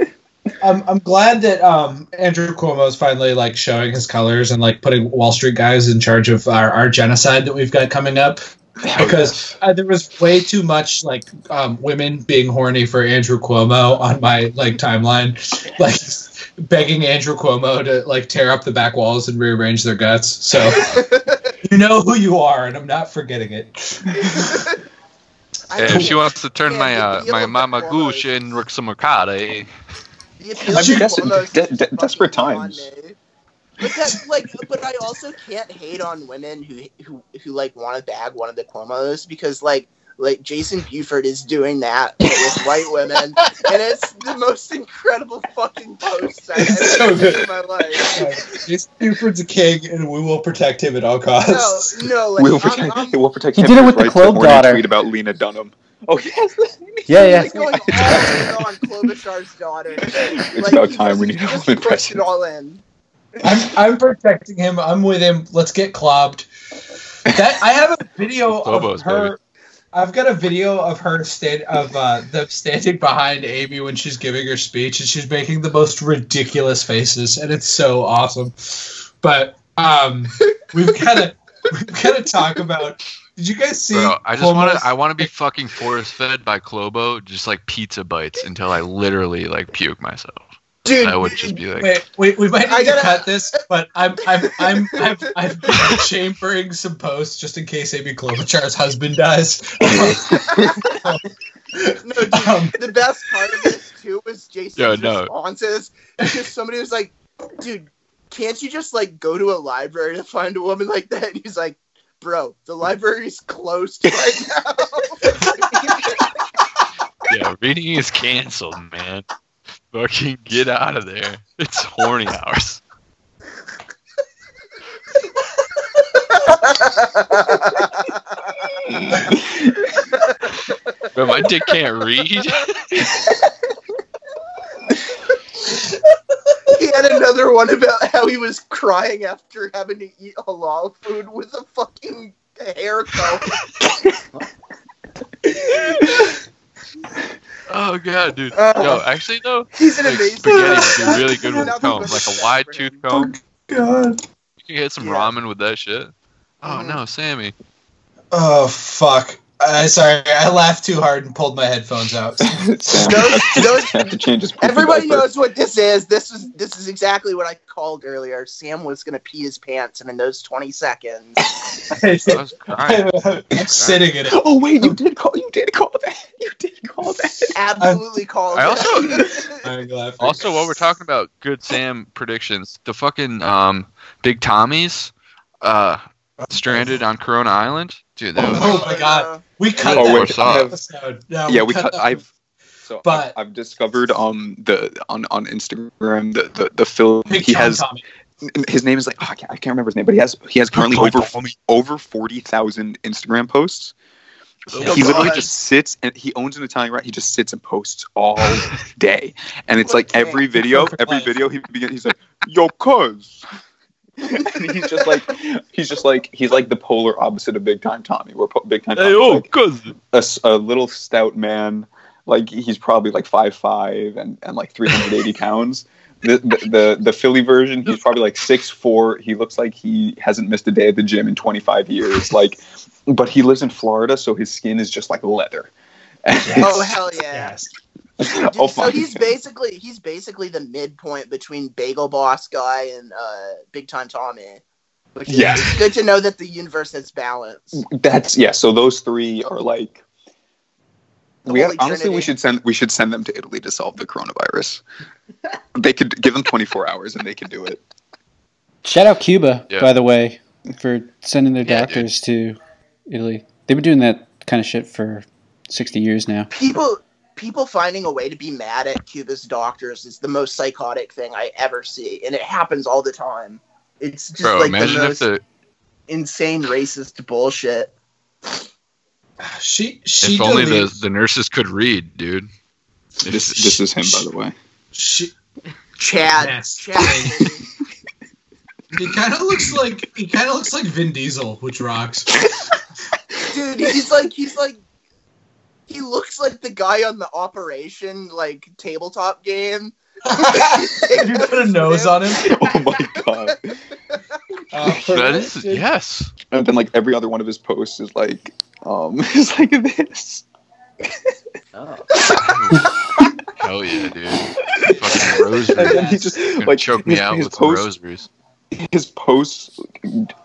I'm I'm glad that um, Andrew Cuomo is finally like showing his colors and like putting Wall Street guys in charge of our, our genocide that we've got coming up, because uh, there was way too much like um, women being horny for Andrew Cuomo on my like timeline, like begging Andrew Cuomo to like tear up the back walls and rearrange their guts. So you know who you are, and I'm not forgetting it. If she wants to turn yeah, my uh, my mama goosh in Rixamacade. I mean, that's de- de- desperate times. But that's like, but I also can't hate on women who who who like want to bag one of the Cuomos, because like like Jason Buford is doing that with white women, and it's the most incredible fucking post I've ever seen in my life. Right. Jason Buford's a king, and we will protect him at all costs. No, no, like, we will protect. I'm, I'm, we'll protect him. He did it with the Clove daughter. Tweet about Lena Dunham. Oh yes, yeah, yeah. He's going all in on Klobuchar's daughter. Like, it's about time we need to push it all in. I'm, I'm protecting him. I'm with him. Let's get clobbed. That I have a video Clobos, of her. Baby. I've got a video of her stand of uh, the standing behind Amy when she's giving her speech, and she's making the most ridiculous faces, and it's so awesome. But um, we've got to we've got to talk about. Did you guys see? Bro, I just want to. I want to be fucking force fed by Clobo, just like pizza bites, until I literally like puke myself. Dude, I would just be like, wait, wait we might need I gotta... to cut this, but I'm, I'm, I'm, I'm, I'm, I'm chambering some posts just in case Amy Klobuchar's husband dies. No, dude, um, the best part of this too was Jason's yo, no. responses. Because somebody was like, "Dude, can't you just like go to a library to find a woman like that?" And he's like. Bro, the library's closed right now. Yeah, reading is canceled, man. Fucking get out of there. It's horny hours. But my dick can't read. He had another one about how he was crying after having to eat halal food with a fucking hair comb. Oh god, dude! Uh, no, actually, no. He's an like, amazing. Spaghetti's a really good with combs, like a wide tooth comb. Oh, god. You can get some yeah. ramen with that shit. Oh mm. no, Sammy. Oh fuck. Uh, sorry, I laughed too hard and pulled my headphones out. those, those, have to change his everybody knows what this is. This is this is exactly what I called earlier. Sam was going to pee his pants, and in those twenty seconds, I was crying. I'm sitting in it. Oh wait, you did call. You did call that. You did call that. Absolutely called. I also also while we're talking about good Sam predictions, the fucking um, Big Tommy's uh, stranded on Corona Island. Dude, that oh, was, oh my god, we cut oh, that have, episode. Yeah, yeah, we, we cut. cut I've so but, I've, I've discovered um the on, on Instagram the the, the film he has. Tommy. His name is like oh, I, can't, I can't remember his name, but he has he has currently over over forty thousand Instagram posts. Oh, he God. literally just sits and he owns an Italian restaurant. He just sits and posts all day, and it's like every video, every video he begins. He's like, "Yo, cuz," and he's just like, he's just like, he's like the polar opposite of Big Time Tommy. Where po- Big Time Tommy, hey, oh, cuz, like a, a little stout man. Like he's probably like five foot five and, and like three hundred eighty pounds. The, the the the Philly version, he's probably like six foot four. He looks like he hasn't missed a day at the gym in twenty-five years. Like, but he lives in Florida, so his skin is just like leather. Yes. Oh hell yeah! Yes. Dude, oh, so he's goodness. basically he's basically the midpoint between Bagel Boss guy and uh, Big Time Tommy. Which is, yes. It's good to know that the universe has balance. That's yeah. So those three are like. We have, honestly, we should send we should send them to Italy to solve the coronavirus. They could give them twenty-four hours and they could do it. Shout out Cuba, yeah. by the way, for sending their yeah, doctors dude. to Italy. They've been doing that kind of shit for sixty years now. People people finding a way to be mad at Cuba's doctors is the most psychotic thing I ever see, and it happens all the time. It's just Bro, like the most the... insane racist bullshit. She, she if only the, the nurses could read, dude. This, this is him, by the way. She, Chad. Yes. Chad. He kind of looks like he kind of looks like Vin Diesel, which rocks. Dude, he's like he's like he looks like the guy on the Operation like tabletop game. You put a nose on him. Oh my god. Uh, that is dude. Yes. And then like every other one of his posts is like. Um, it's like this. Oh. Hell yeah, dude! Fucking rosaries. He just You're like choke me his, out his with post, rosaries. His posts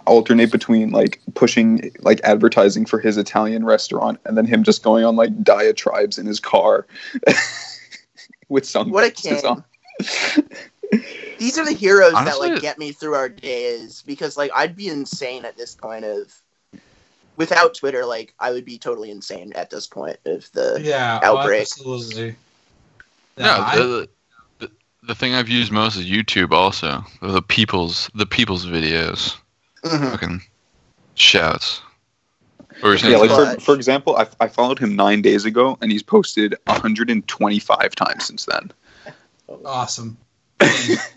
alternate between like pushing like advertising for his Italian restaurant, and then him just going on like diatribes in his car with sunglasses. What a king! On. These are the heroes Honestly, that like get me through our days because like I'd be insane at this point of. Without Twitter, like, I would be totally insane at this point if the yeah, outbreak. Absolutely. No, no I, the, the the thing I've used most is YouTube. Also, the people's the people's videos, mm-hmm. fucking shouts. Or yeah, like for, for example, I I followed him nine days ago, and he's posted one hundred twenty-five times since then. Awesome.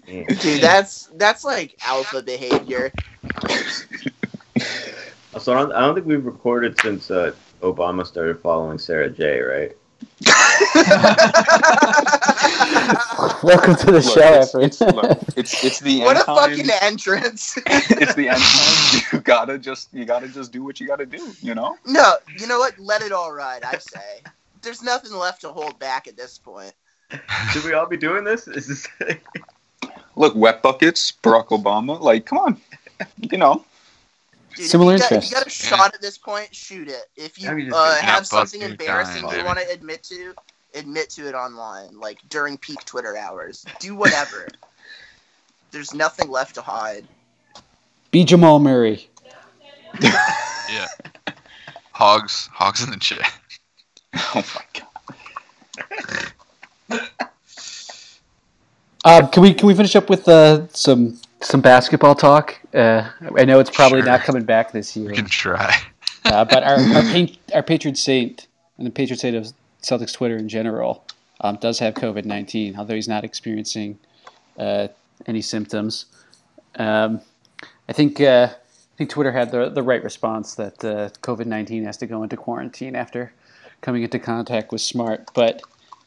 Dude, that's that's like alpha behavior. So I don't, I don't think we've recorded since uh, Obama started following Sarah J, right? Welcome to the look, show, it's, it's, look, it's, it's the What end a time. fucking entrance. It's the end time. You gotta just you gotta just do what you gotta do, you know? No, you know what? Let it all ride, I say. There's nothing left to hold back at this point. Should we all be doing this? Is this like... Look, wet buckets, Barack Obama, like, come on. You know. Dude, Similar if you interest. Got, if you got a shot yeah. at this point, shoot it. If you yeah, uh, have something embarrassing dying, you want to admit to, admit to it online, like during peak Twitter hours. Do whatever. There's nothing left to hide. Be Jamal Murray. Yeah. Hogs. Hogs in the chat. Oh my god. uh, can we can we finish up with uh, some... Some basketball talk. Uh, I know it's probably sure. not coming back this year. We can try. uh, but our our, pain, our patron saint and the patron saint of Celtics Twitter in general um, does have COVID nineteen, although he's not experiencing uh, any symptoms. Um, I think uh, I think Twitter had the the right response that uh, COVID nineteen has to go into quarantine after coming into contact with Smart. But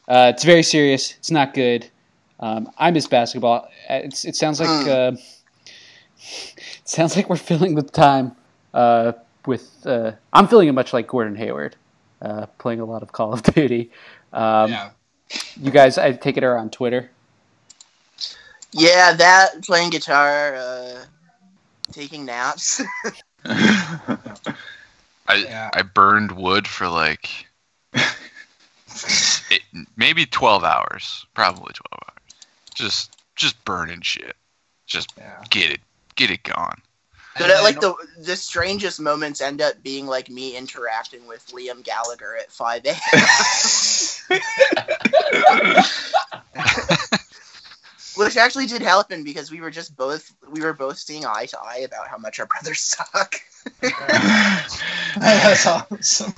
uh, it's very serious. It's not good. Um, I miss basketball. It's, it sounds like uh, it sounds like we're filling the time uh, with. Uh, I'm feeling it much like Gordon Hayward, uh, playing a lot of Call of Duty. Um, yeah. You guys, I take it are on Twitter. Yeah, that playing guitar, uh, taking naps. I yeah. I burned wood for like it, maybe twelve hours, probably twelve hours. Just, just burning shit. Just yeah. get it, get it gone. But at, like the the strangest moments end up being like me interacting with Liam Gallagher at five a.m. Which actually did happen because we were just both we were both seeing eye to eye about how much our brothers suck. That's awesome.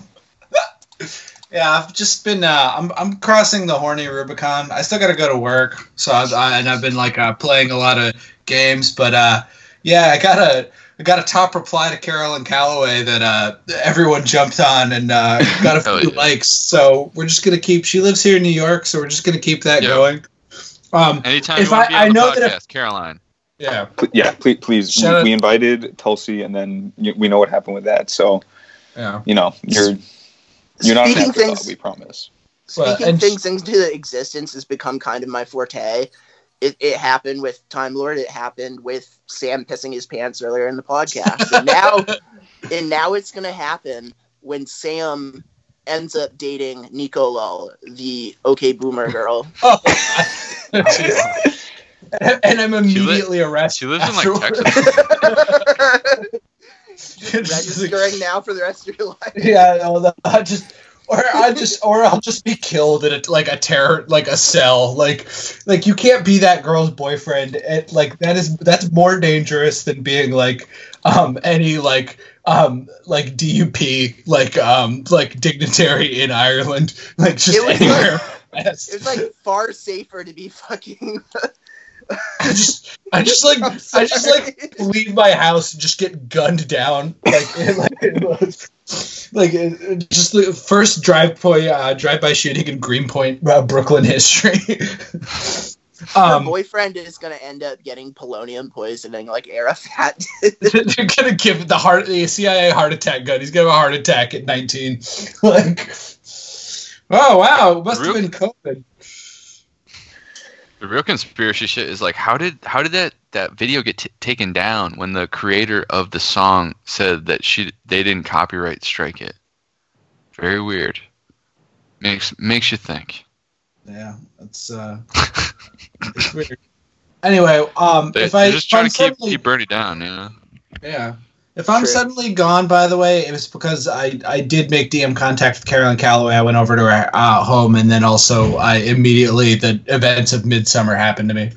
Yeah, I've just been. Uh, I'm I'm crossing the horny Rubicon. I still got to go to work, so I've, I and I've been like uh, playing a lot of games. But uh, yeah, I got a I got a top reply to Carolyn Calloway that uh, everyone jumped on and uh, got a few yeah. likes. So we're just gonna keep. She lives here in New York, so we're just gonna keep that yep. going. Um, Anytime if you want to be on I the know podcast, that if, Caroline. Yeah, P- yeah. Please, please. We, we invited Tulsi, and then you, we know what happened with that. So yeah, you know you're. You're not speaking things, thought, we promise. Speaking well, and things into sh- existence has become kind of my forte. It, it happened with Time Lord. It happened with Sam pissing his pants earlier in the podcast. and now, and now it's going to happen when Sam ends up dating Nicolol, the OK Boomer girl. oh, and, and I'm immediately she li- arrested. She lives afterwards. in like Texas. Registering now for the rest of your life. Yeah, no, I just or I just or I'll just be killed in a, like a terror, like a cell, like like you can't be that girl's boyfriend. It, like that is that's more dangerous than being like um, any like um, like D U P like um, like dignitary in Ireland, like just it anywhere. Like, it's like far safer to be fucking. I just, I just like, I just like leave my house and just get gunned down, like, and, like, and, like and just the first drive by uh, drive by shooting in Greenpoint, uh, Brooklyn history. um, Her boyfriend is gonna end up getting polonium poisoning, like Arafat did. They're gonna give the heart, the C I A heart attack gun. He's gonna have a heart attack at nineteen. Like, oh wow, it must have been COVID. The real conspiracy shit is like, how did how did that, that video get t- taken down when the creator of the song said that she they didn't copyright strike it? Very weird. Makes makes you think. Yeah, it's uh, it's weird. Anyway, um, they, if I just if trying I'm to suddenly, keep keep Bernie down, you know. Yeah. If I'm True. suddenly gone, by the way, it was because I, I did make D M contact with Carolyn Calloway. I went over to her uh, home, and then also I immediately the events of Midsummer happened to me.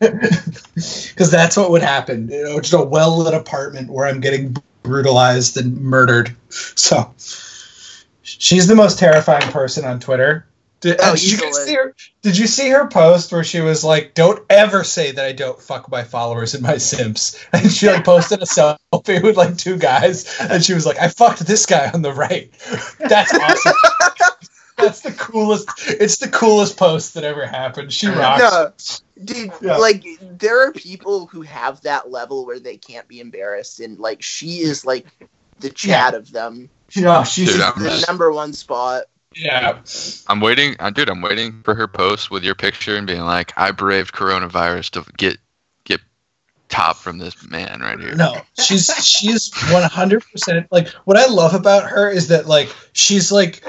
Because that's what would happen. You know, just a well-lit apartment where I'm getting brutalized and murdered. So she's the most terrifying person on Twitter. Did, oh, did, you see her, did you see her post where she was like, "Don't ever say that I don't fuck my followers and my simps"? And she like posted a selfie with like two guys, and she was like, "I fucked this guy on the right." That's awesome. That's the coolest. It's the coolest post that ever happened. She rocks. No, dude, yeah. Like there are people who have that level where they can't be embarrassed, and like she is like the Chad yeah. of them. Yeah, she's dude, the just... number one spot. Yeah, I'm waiting, dude. I'm waiting for her post with your picture and being like, "I braved coronavirus to get get top from this man right here." No, she's she's one hundred percent like. What I love about her is that like she's like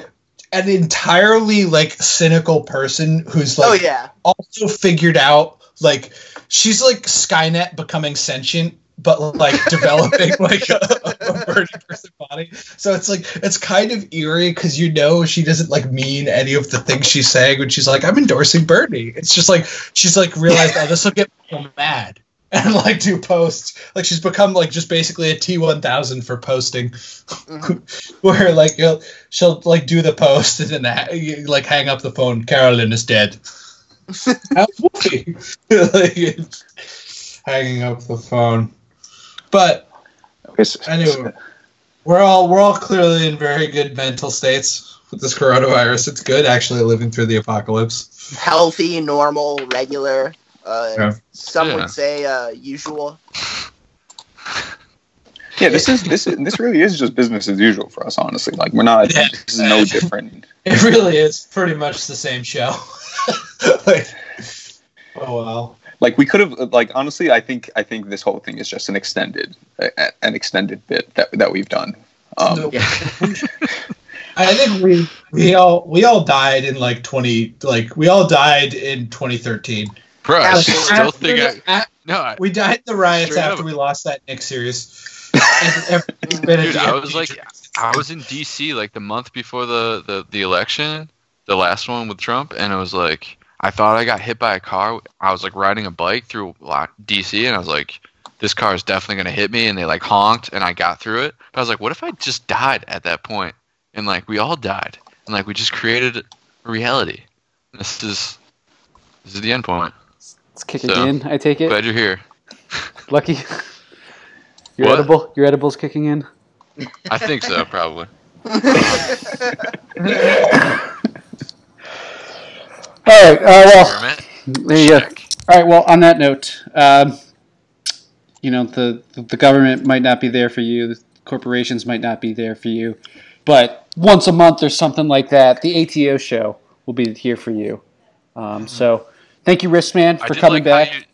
an entirely like cynical person who's like, oh, yeah. also figured out like she's like Skynet becoming sentient. But like developing like a, a virgin person body, so it's like it's kind of eerie because you know she doesn't like mean any of the things she's saying when she's like, "I'm endorsing Bernie." It's just like she's like realized, "Oh, this will get people mad," and like do posts. Like she's become like just basically a T one thousand for posting, mm-hmm. where like you'll, she'll like do the post and then the, like hang up the phone. Carolyn is dead. How funny! Like, hanging up the phone. But anyway, we're all we're all clearly in very good mental states with this coronavirus. It's good, actually, living through the apocalypse. Healthy, normal, regular. Uh, yeah. Some yeah. would say uh, usual. Yeah, this is this is this really is just business as usual for us, honestly. Like we're not. Yeah. This is no different. It really is pretty much the same show. Like, oh well. Like we could have, like honestly, I think I think this whole thing is just an extended, a, an extended bit that that we've done. Um, yeah. I think we we all we all died in like twenty, like we all died in twenty thirteen. Bro, I after, still think after, I, at, no, I, we died in the riots after up. we lost that Knicks series. Dude, I was like, I was in D C like the month before the, the, the election, the last one with Trump, and I was like. I thought I got hit by a car. I was like riding a bike through D C, and I was like, "This car is definitely gonna hit me." And they like honked, and I got through it. But I was like, "What if I just died at that point?" and like we all died, and like we just created reality. This is this is the end point. Let's kick so, again. I take it. Glad you're here. Lucky. Your what? edible. Your edible's kicking in. I think so, probably. All right. Uh, well, there you go. All right. Well, on that note, um, you know, the the government might not be there for you. The corporations might not be there for you. But once a month or something like that, the A T O show will be here for you. Um, so thank you, Wristman, for coming like back.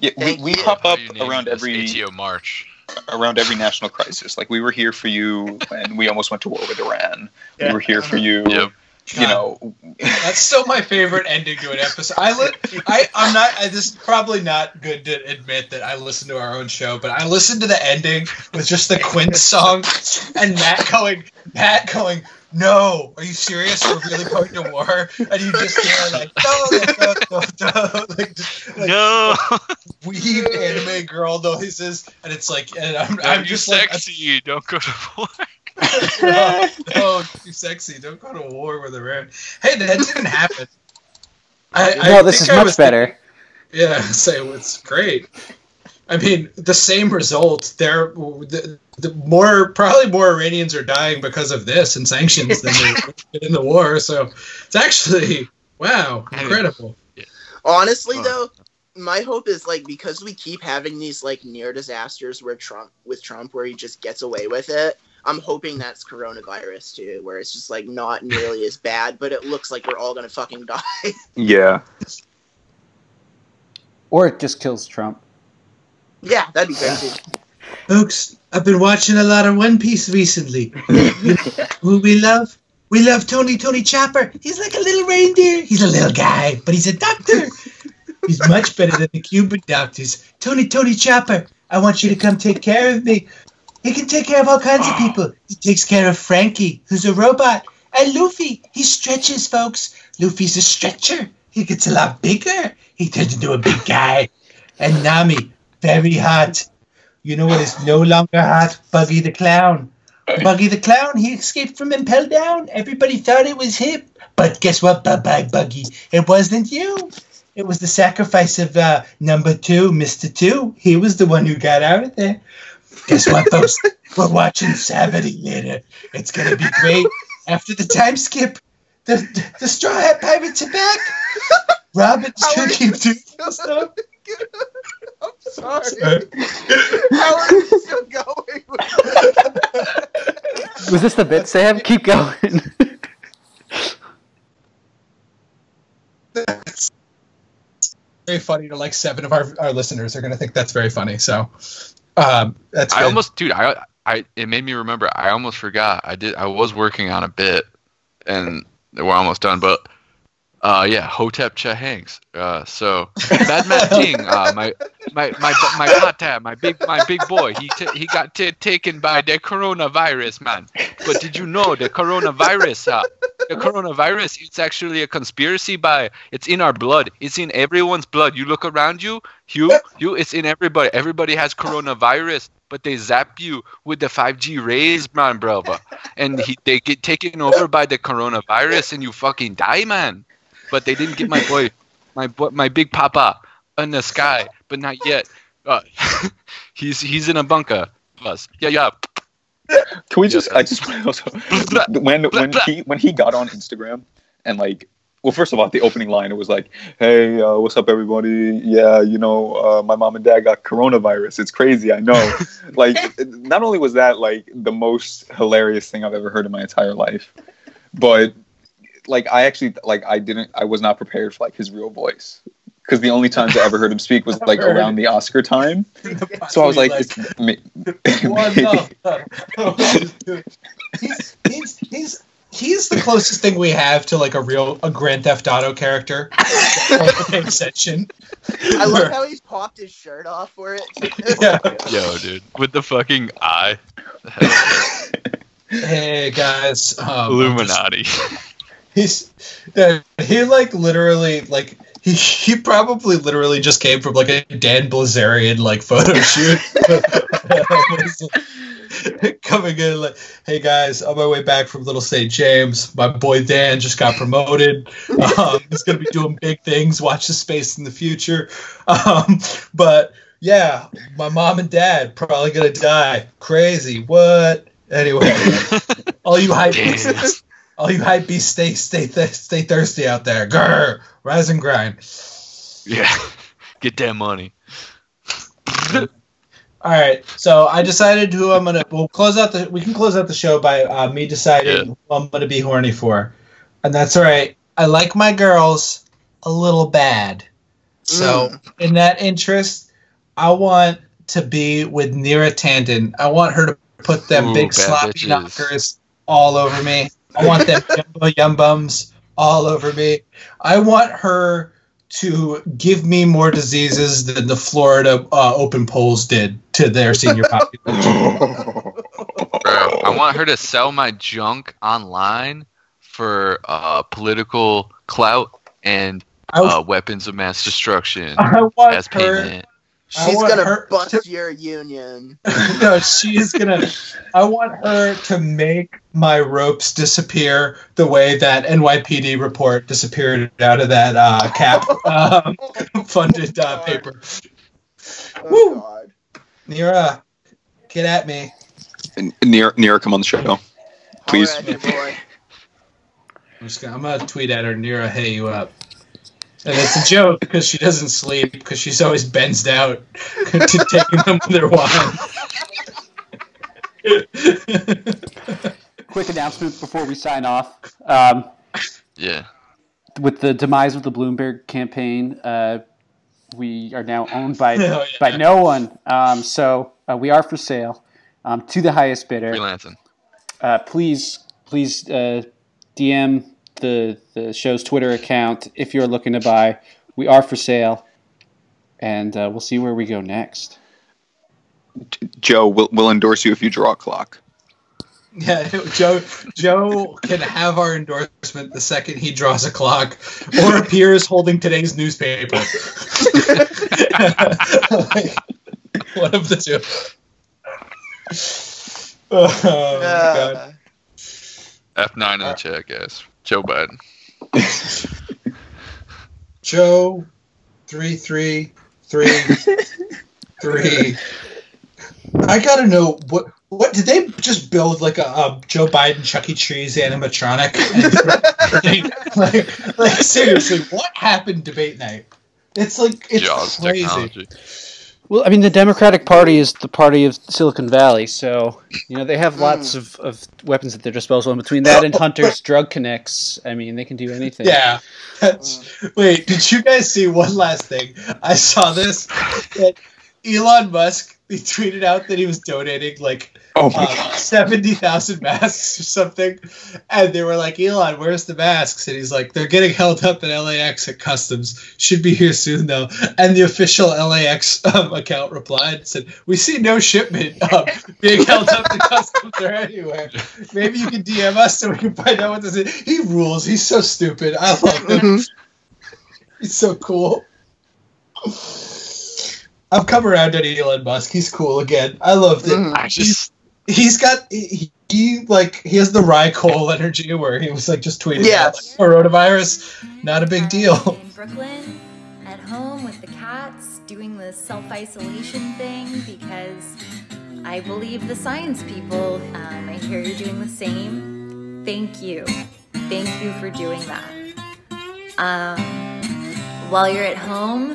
You, yeah, we, we pop up around every A T O March. Around every national crisis. Like, we were here for you when we almost went to war with Iran. Yeah. We were here for you. Yep. You God. know, that's still my favorite ending to an episode. I li- I I'm not. I, this is probably not good to admit that I listen to our own show, but I listened to the ending with just the Quinn song and Matt going, Matt going, "No, are you serious? We're really going to war?" And you just hear like, no, no, no, no, like, just, like, no, weird anime girl noises, and it's like, and I'm, no, I'm just sexy, like, sexy. Don't go to war. no, no, too sexy. Don't go to war with Iran. Hey, that didn't happen. I, I no, this is I much better. Thinking, yeah, so it's great. I mean, the same result. There, the, the more probably more Iranians are dying because of this and sanctions than they did in the war. So it's actually wow, incredible. Honestly, though, my hope is like because we keep having these like near disasters where Trump with Trump where he just gets away with it. I'm hoping that's coronavirus, too, where it's just, like, not nearly as bad, but it looks like we're all going to fucking die. Yeah. Or it just kills Trump. Yeah, that'd be great, too. Folks, I've been watching a lot of One Piece recently. Who we love? We love Tony, Tony Chopper. He's like a little reindeer. He's a little guy, but he's a doctor. He's much better than the Cuban doctors. Tony, Tony Chopper, I want you to come take care of me. He can take care of all kinds of people. He takes care of Frankie, who's a robot. And Luffy, he stretches, folks. Luffy's a stretcher. He gets a lot bigger. He turns into a big guy. And Nami, very hot. You know what is no longer hot? Buggy the Clown. Buggy the Clown, he escaped from Impel Down. Everybody thought it was him. But guess what? Bye-bye, Buggy. It wasn't you. It was the sacrifice of uh, number two, Mister Two. He was the one who got out of there. Guess what, folks? We're watching Saturday later. It's going to be great. After the time skip, the the, the Straw Hat Pirates are back. Robin's cooking too. I'm sorry. sorry. How are you still going? Was this the bit, Sam? Keep going. That's very funny to like seven of our, our listeners are going to think that's very funny, so... Um, that's I good. almost, dude. I, I, it made me remember. I almost forgot. I did. I was working on a bit, and we're almost done. But, uh, yeah, Hotep Chehangs. Uh, so Bad Matt Ting, uh, my, my, my, my pata, my big, my big boy. He, t- he got t- taken by the coronavirus, man. But did you know the coronavirus? Uh, the coronavirus. It's actually a conspiracy. By it's in our blood. It's in everyone's blood. You look around you. You, you, it's in everybody. Everybody has coronavirus, but they zap you with the five G rays, man, brother. And he, they get taken over by the coronavirus, and you fucking die, man. But they didn't get my boy, my boy, my big papa in the sky, but not yet. Uh, he's he's in a bunker. Plus, yeah, yeah. Can we just? I just also, when when he when he got on Instagram and like. Well, first of all, at the opening line, it was like, hey, uh, what's up, everybody? Yeah, you know, uh, my mom and dad got coronavirus. It's crazy, I know. Like, not only was that, like, the most hilarious thing I've ever heard in my entire life, but, like, I actually, like, I didn't, I was not prepared for, like, his real voice. Because the only times I ever heard him speak was, like, around the Oscar time. So I was like, like maybe. Well, no, no. He's, he's, he's. He's the closest thing we have to like a real a Grand Theft Auto character. Extension. I love how he popped his shirt off for it. Yeah. Yo, dude, with the fucking eye. Hey guys, um, Illuminati. He's uh, he like literally like He he probably literally just came from like a Dan Blazarian like photo shoot. Coming in like, hey guys, on my way back from Little Saint James, my boy Dan just got promoted. Um, he's gonna be doing big things. Watch the space in the future. Um, but yeah, my mom and dad probably gonna die. Crazy. What? Anyway, all you hype beasts, all you hype beasts, stay, stay, th- stay thirsty out there. Grr, rise and grind. Yeah, get that money. All right, so I decided who I'm gonna. We'll close out the. We can close out the show by uh, me deciding yeah. who I'm gonna be horny for, and that's all right. I like my girls a little bad, so mm. in that interest, I want to be with Neera Tanden. I want her to put them Ooh, big sloppy bitches. knockers all over me. I want them jumbo yum bums all over me. I want her to give me more diseases than the Florida uh, open polls did to their senior population. Bro, I want her to sell my junk online for uh, political clout and uh, was, weapons of mass destruction I want as payment. Her- She's gonna her bust to, your union. No, she's gonna. I want her to make my ropes disappear the way that N Y P D report disappeared out of that uh, cap um, funded uh, paper. Oh, Woo! God. Neera, get at me. Neera, Neera, come on the show, please. All right, boy. I'm just gonna. I'm gonna tweet at her. Neera, hey, you up? And it's a joke because she doesn't sleep because she's always benzed out to taking them with their wine. Quick announcement before we sign off. Um, yeah. With the demise of the Bloomberg campaign, uh, we are now owned by, oh, yeah. by no one. Um, so uh, we are for sale um, to the highest bidder. Freelancing. Uh, please, please uh, D M... The, the show's Twitter account if you're looking to buy. We are for sale, and uh, we'll see where we go next. Joe, we'll, we'll endorse you if you draw a clock. Yeah, Joe Joe can have our endorsement the second he draws a clock or appears holding today's newspaper. Like, one of the two. Oh, yeah. God. F nine in the chat, guys. Joe Biden. Joe, three, three, three, three. I gotta know what what did they just build like a, a Joe Biden Chuck E. Cheese animatronic? like, like seriously, what happened debate night? It's like it's Jaws crazy. Technology. Well, I mean, the Democratic Party is the party of Silicon Valley, so, you know, they have lots of, of weapons at their disposal. And between that and Hunter's drug connects, I mean, they can do anything. Yeah. That's, wait, did you guys see one last thing? I saw this. That Elon Musk, he tweeted out that he was donating, like, oh uh, seventy thousand masks or something. And they were like, Elon, where's the masks? And he's like, they're getting held up in L A X at customs. Should be here soon, though. And the official L A X um, account replied and said, we see no shipment um, being held up at customs or anywhere. Maybe you can D M us so we can find out what this is. He rules. He's so stupid. I love him. Mm-hmm. He's so cool. I've come around on Elon Musk. He's cool again. I loved it. Mm, I just... he's, he's got he, he like he has the Rye Cole energy where he was like just tweeting yes. about like, coronavirus, not a big deal. In Brooklyn, at home with the cats, doing the self-isolation thing because I believe the science people. Um, I hear you're doing the same. Thank you, thank you for doing that. Um, while you're at home.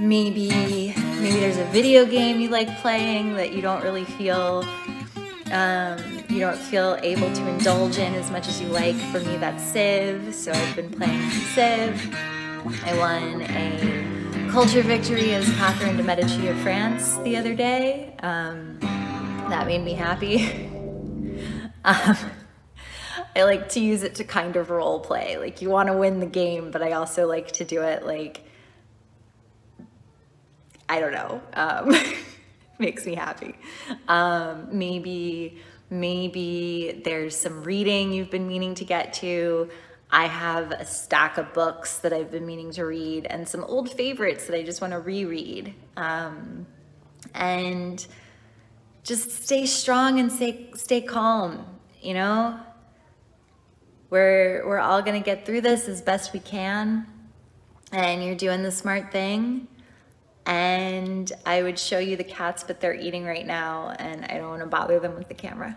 Maybe maybe there's a video game you like playing that you don't really feel um, you don't feel able to indulge in as much as you like. For me, that's Civ, so I've been playing Civ. I won a culture victory as Catherine de Medici of France the other day. Um, that made me happy. um, I like to use it to kind of role play. Like you want to win the game, but I also like to do it like. I don't know, um, makes me happy. Um, maybe, maybe there's some reading you've been meaning to get to. I have a stack of books that I've been meaning to read and some old favorites that I just want to reread. Um, and just stay strong and stay, stay calm, you know? We're, we're all going to get through this as best we can. And you're doing the smart thing. And I would show you the cats, but they're eating right now, and I don't want to bother them with the camera.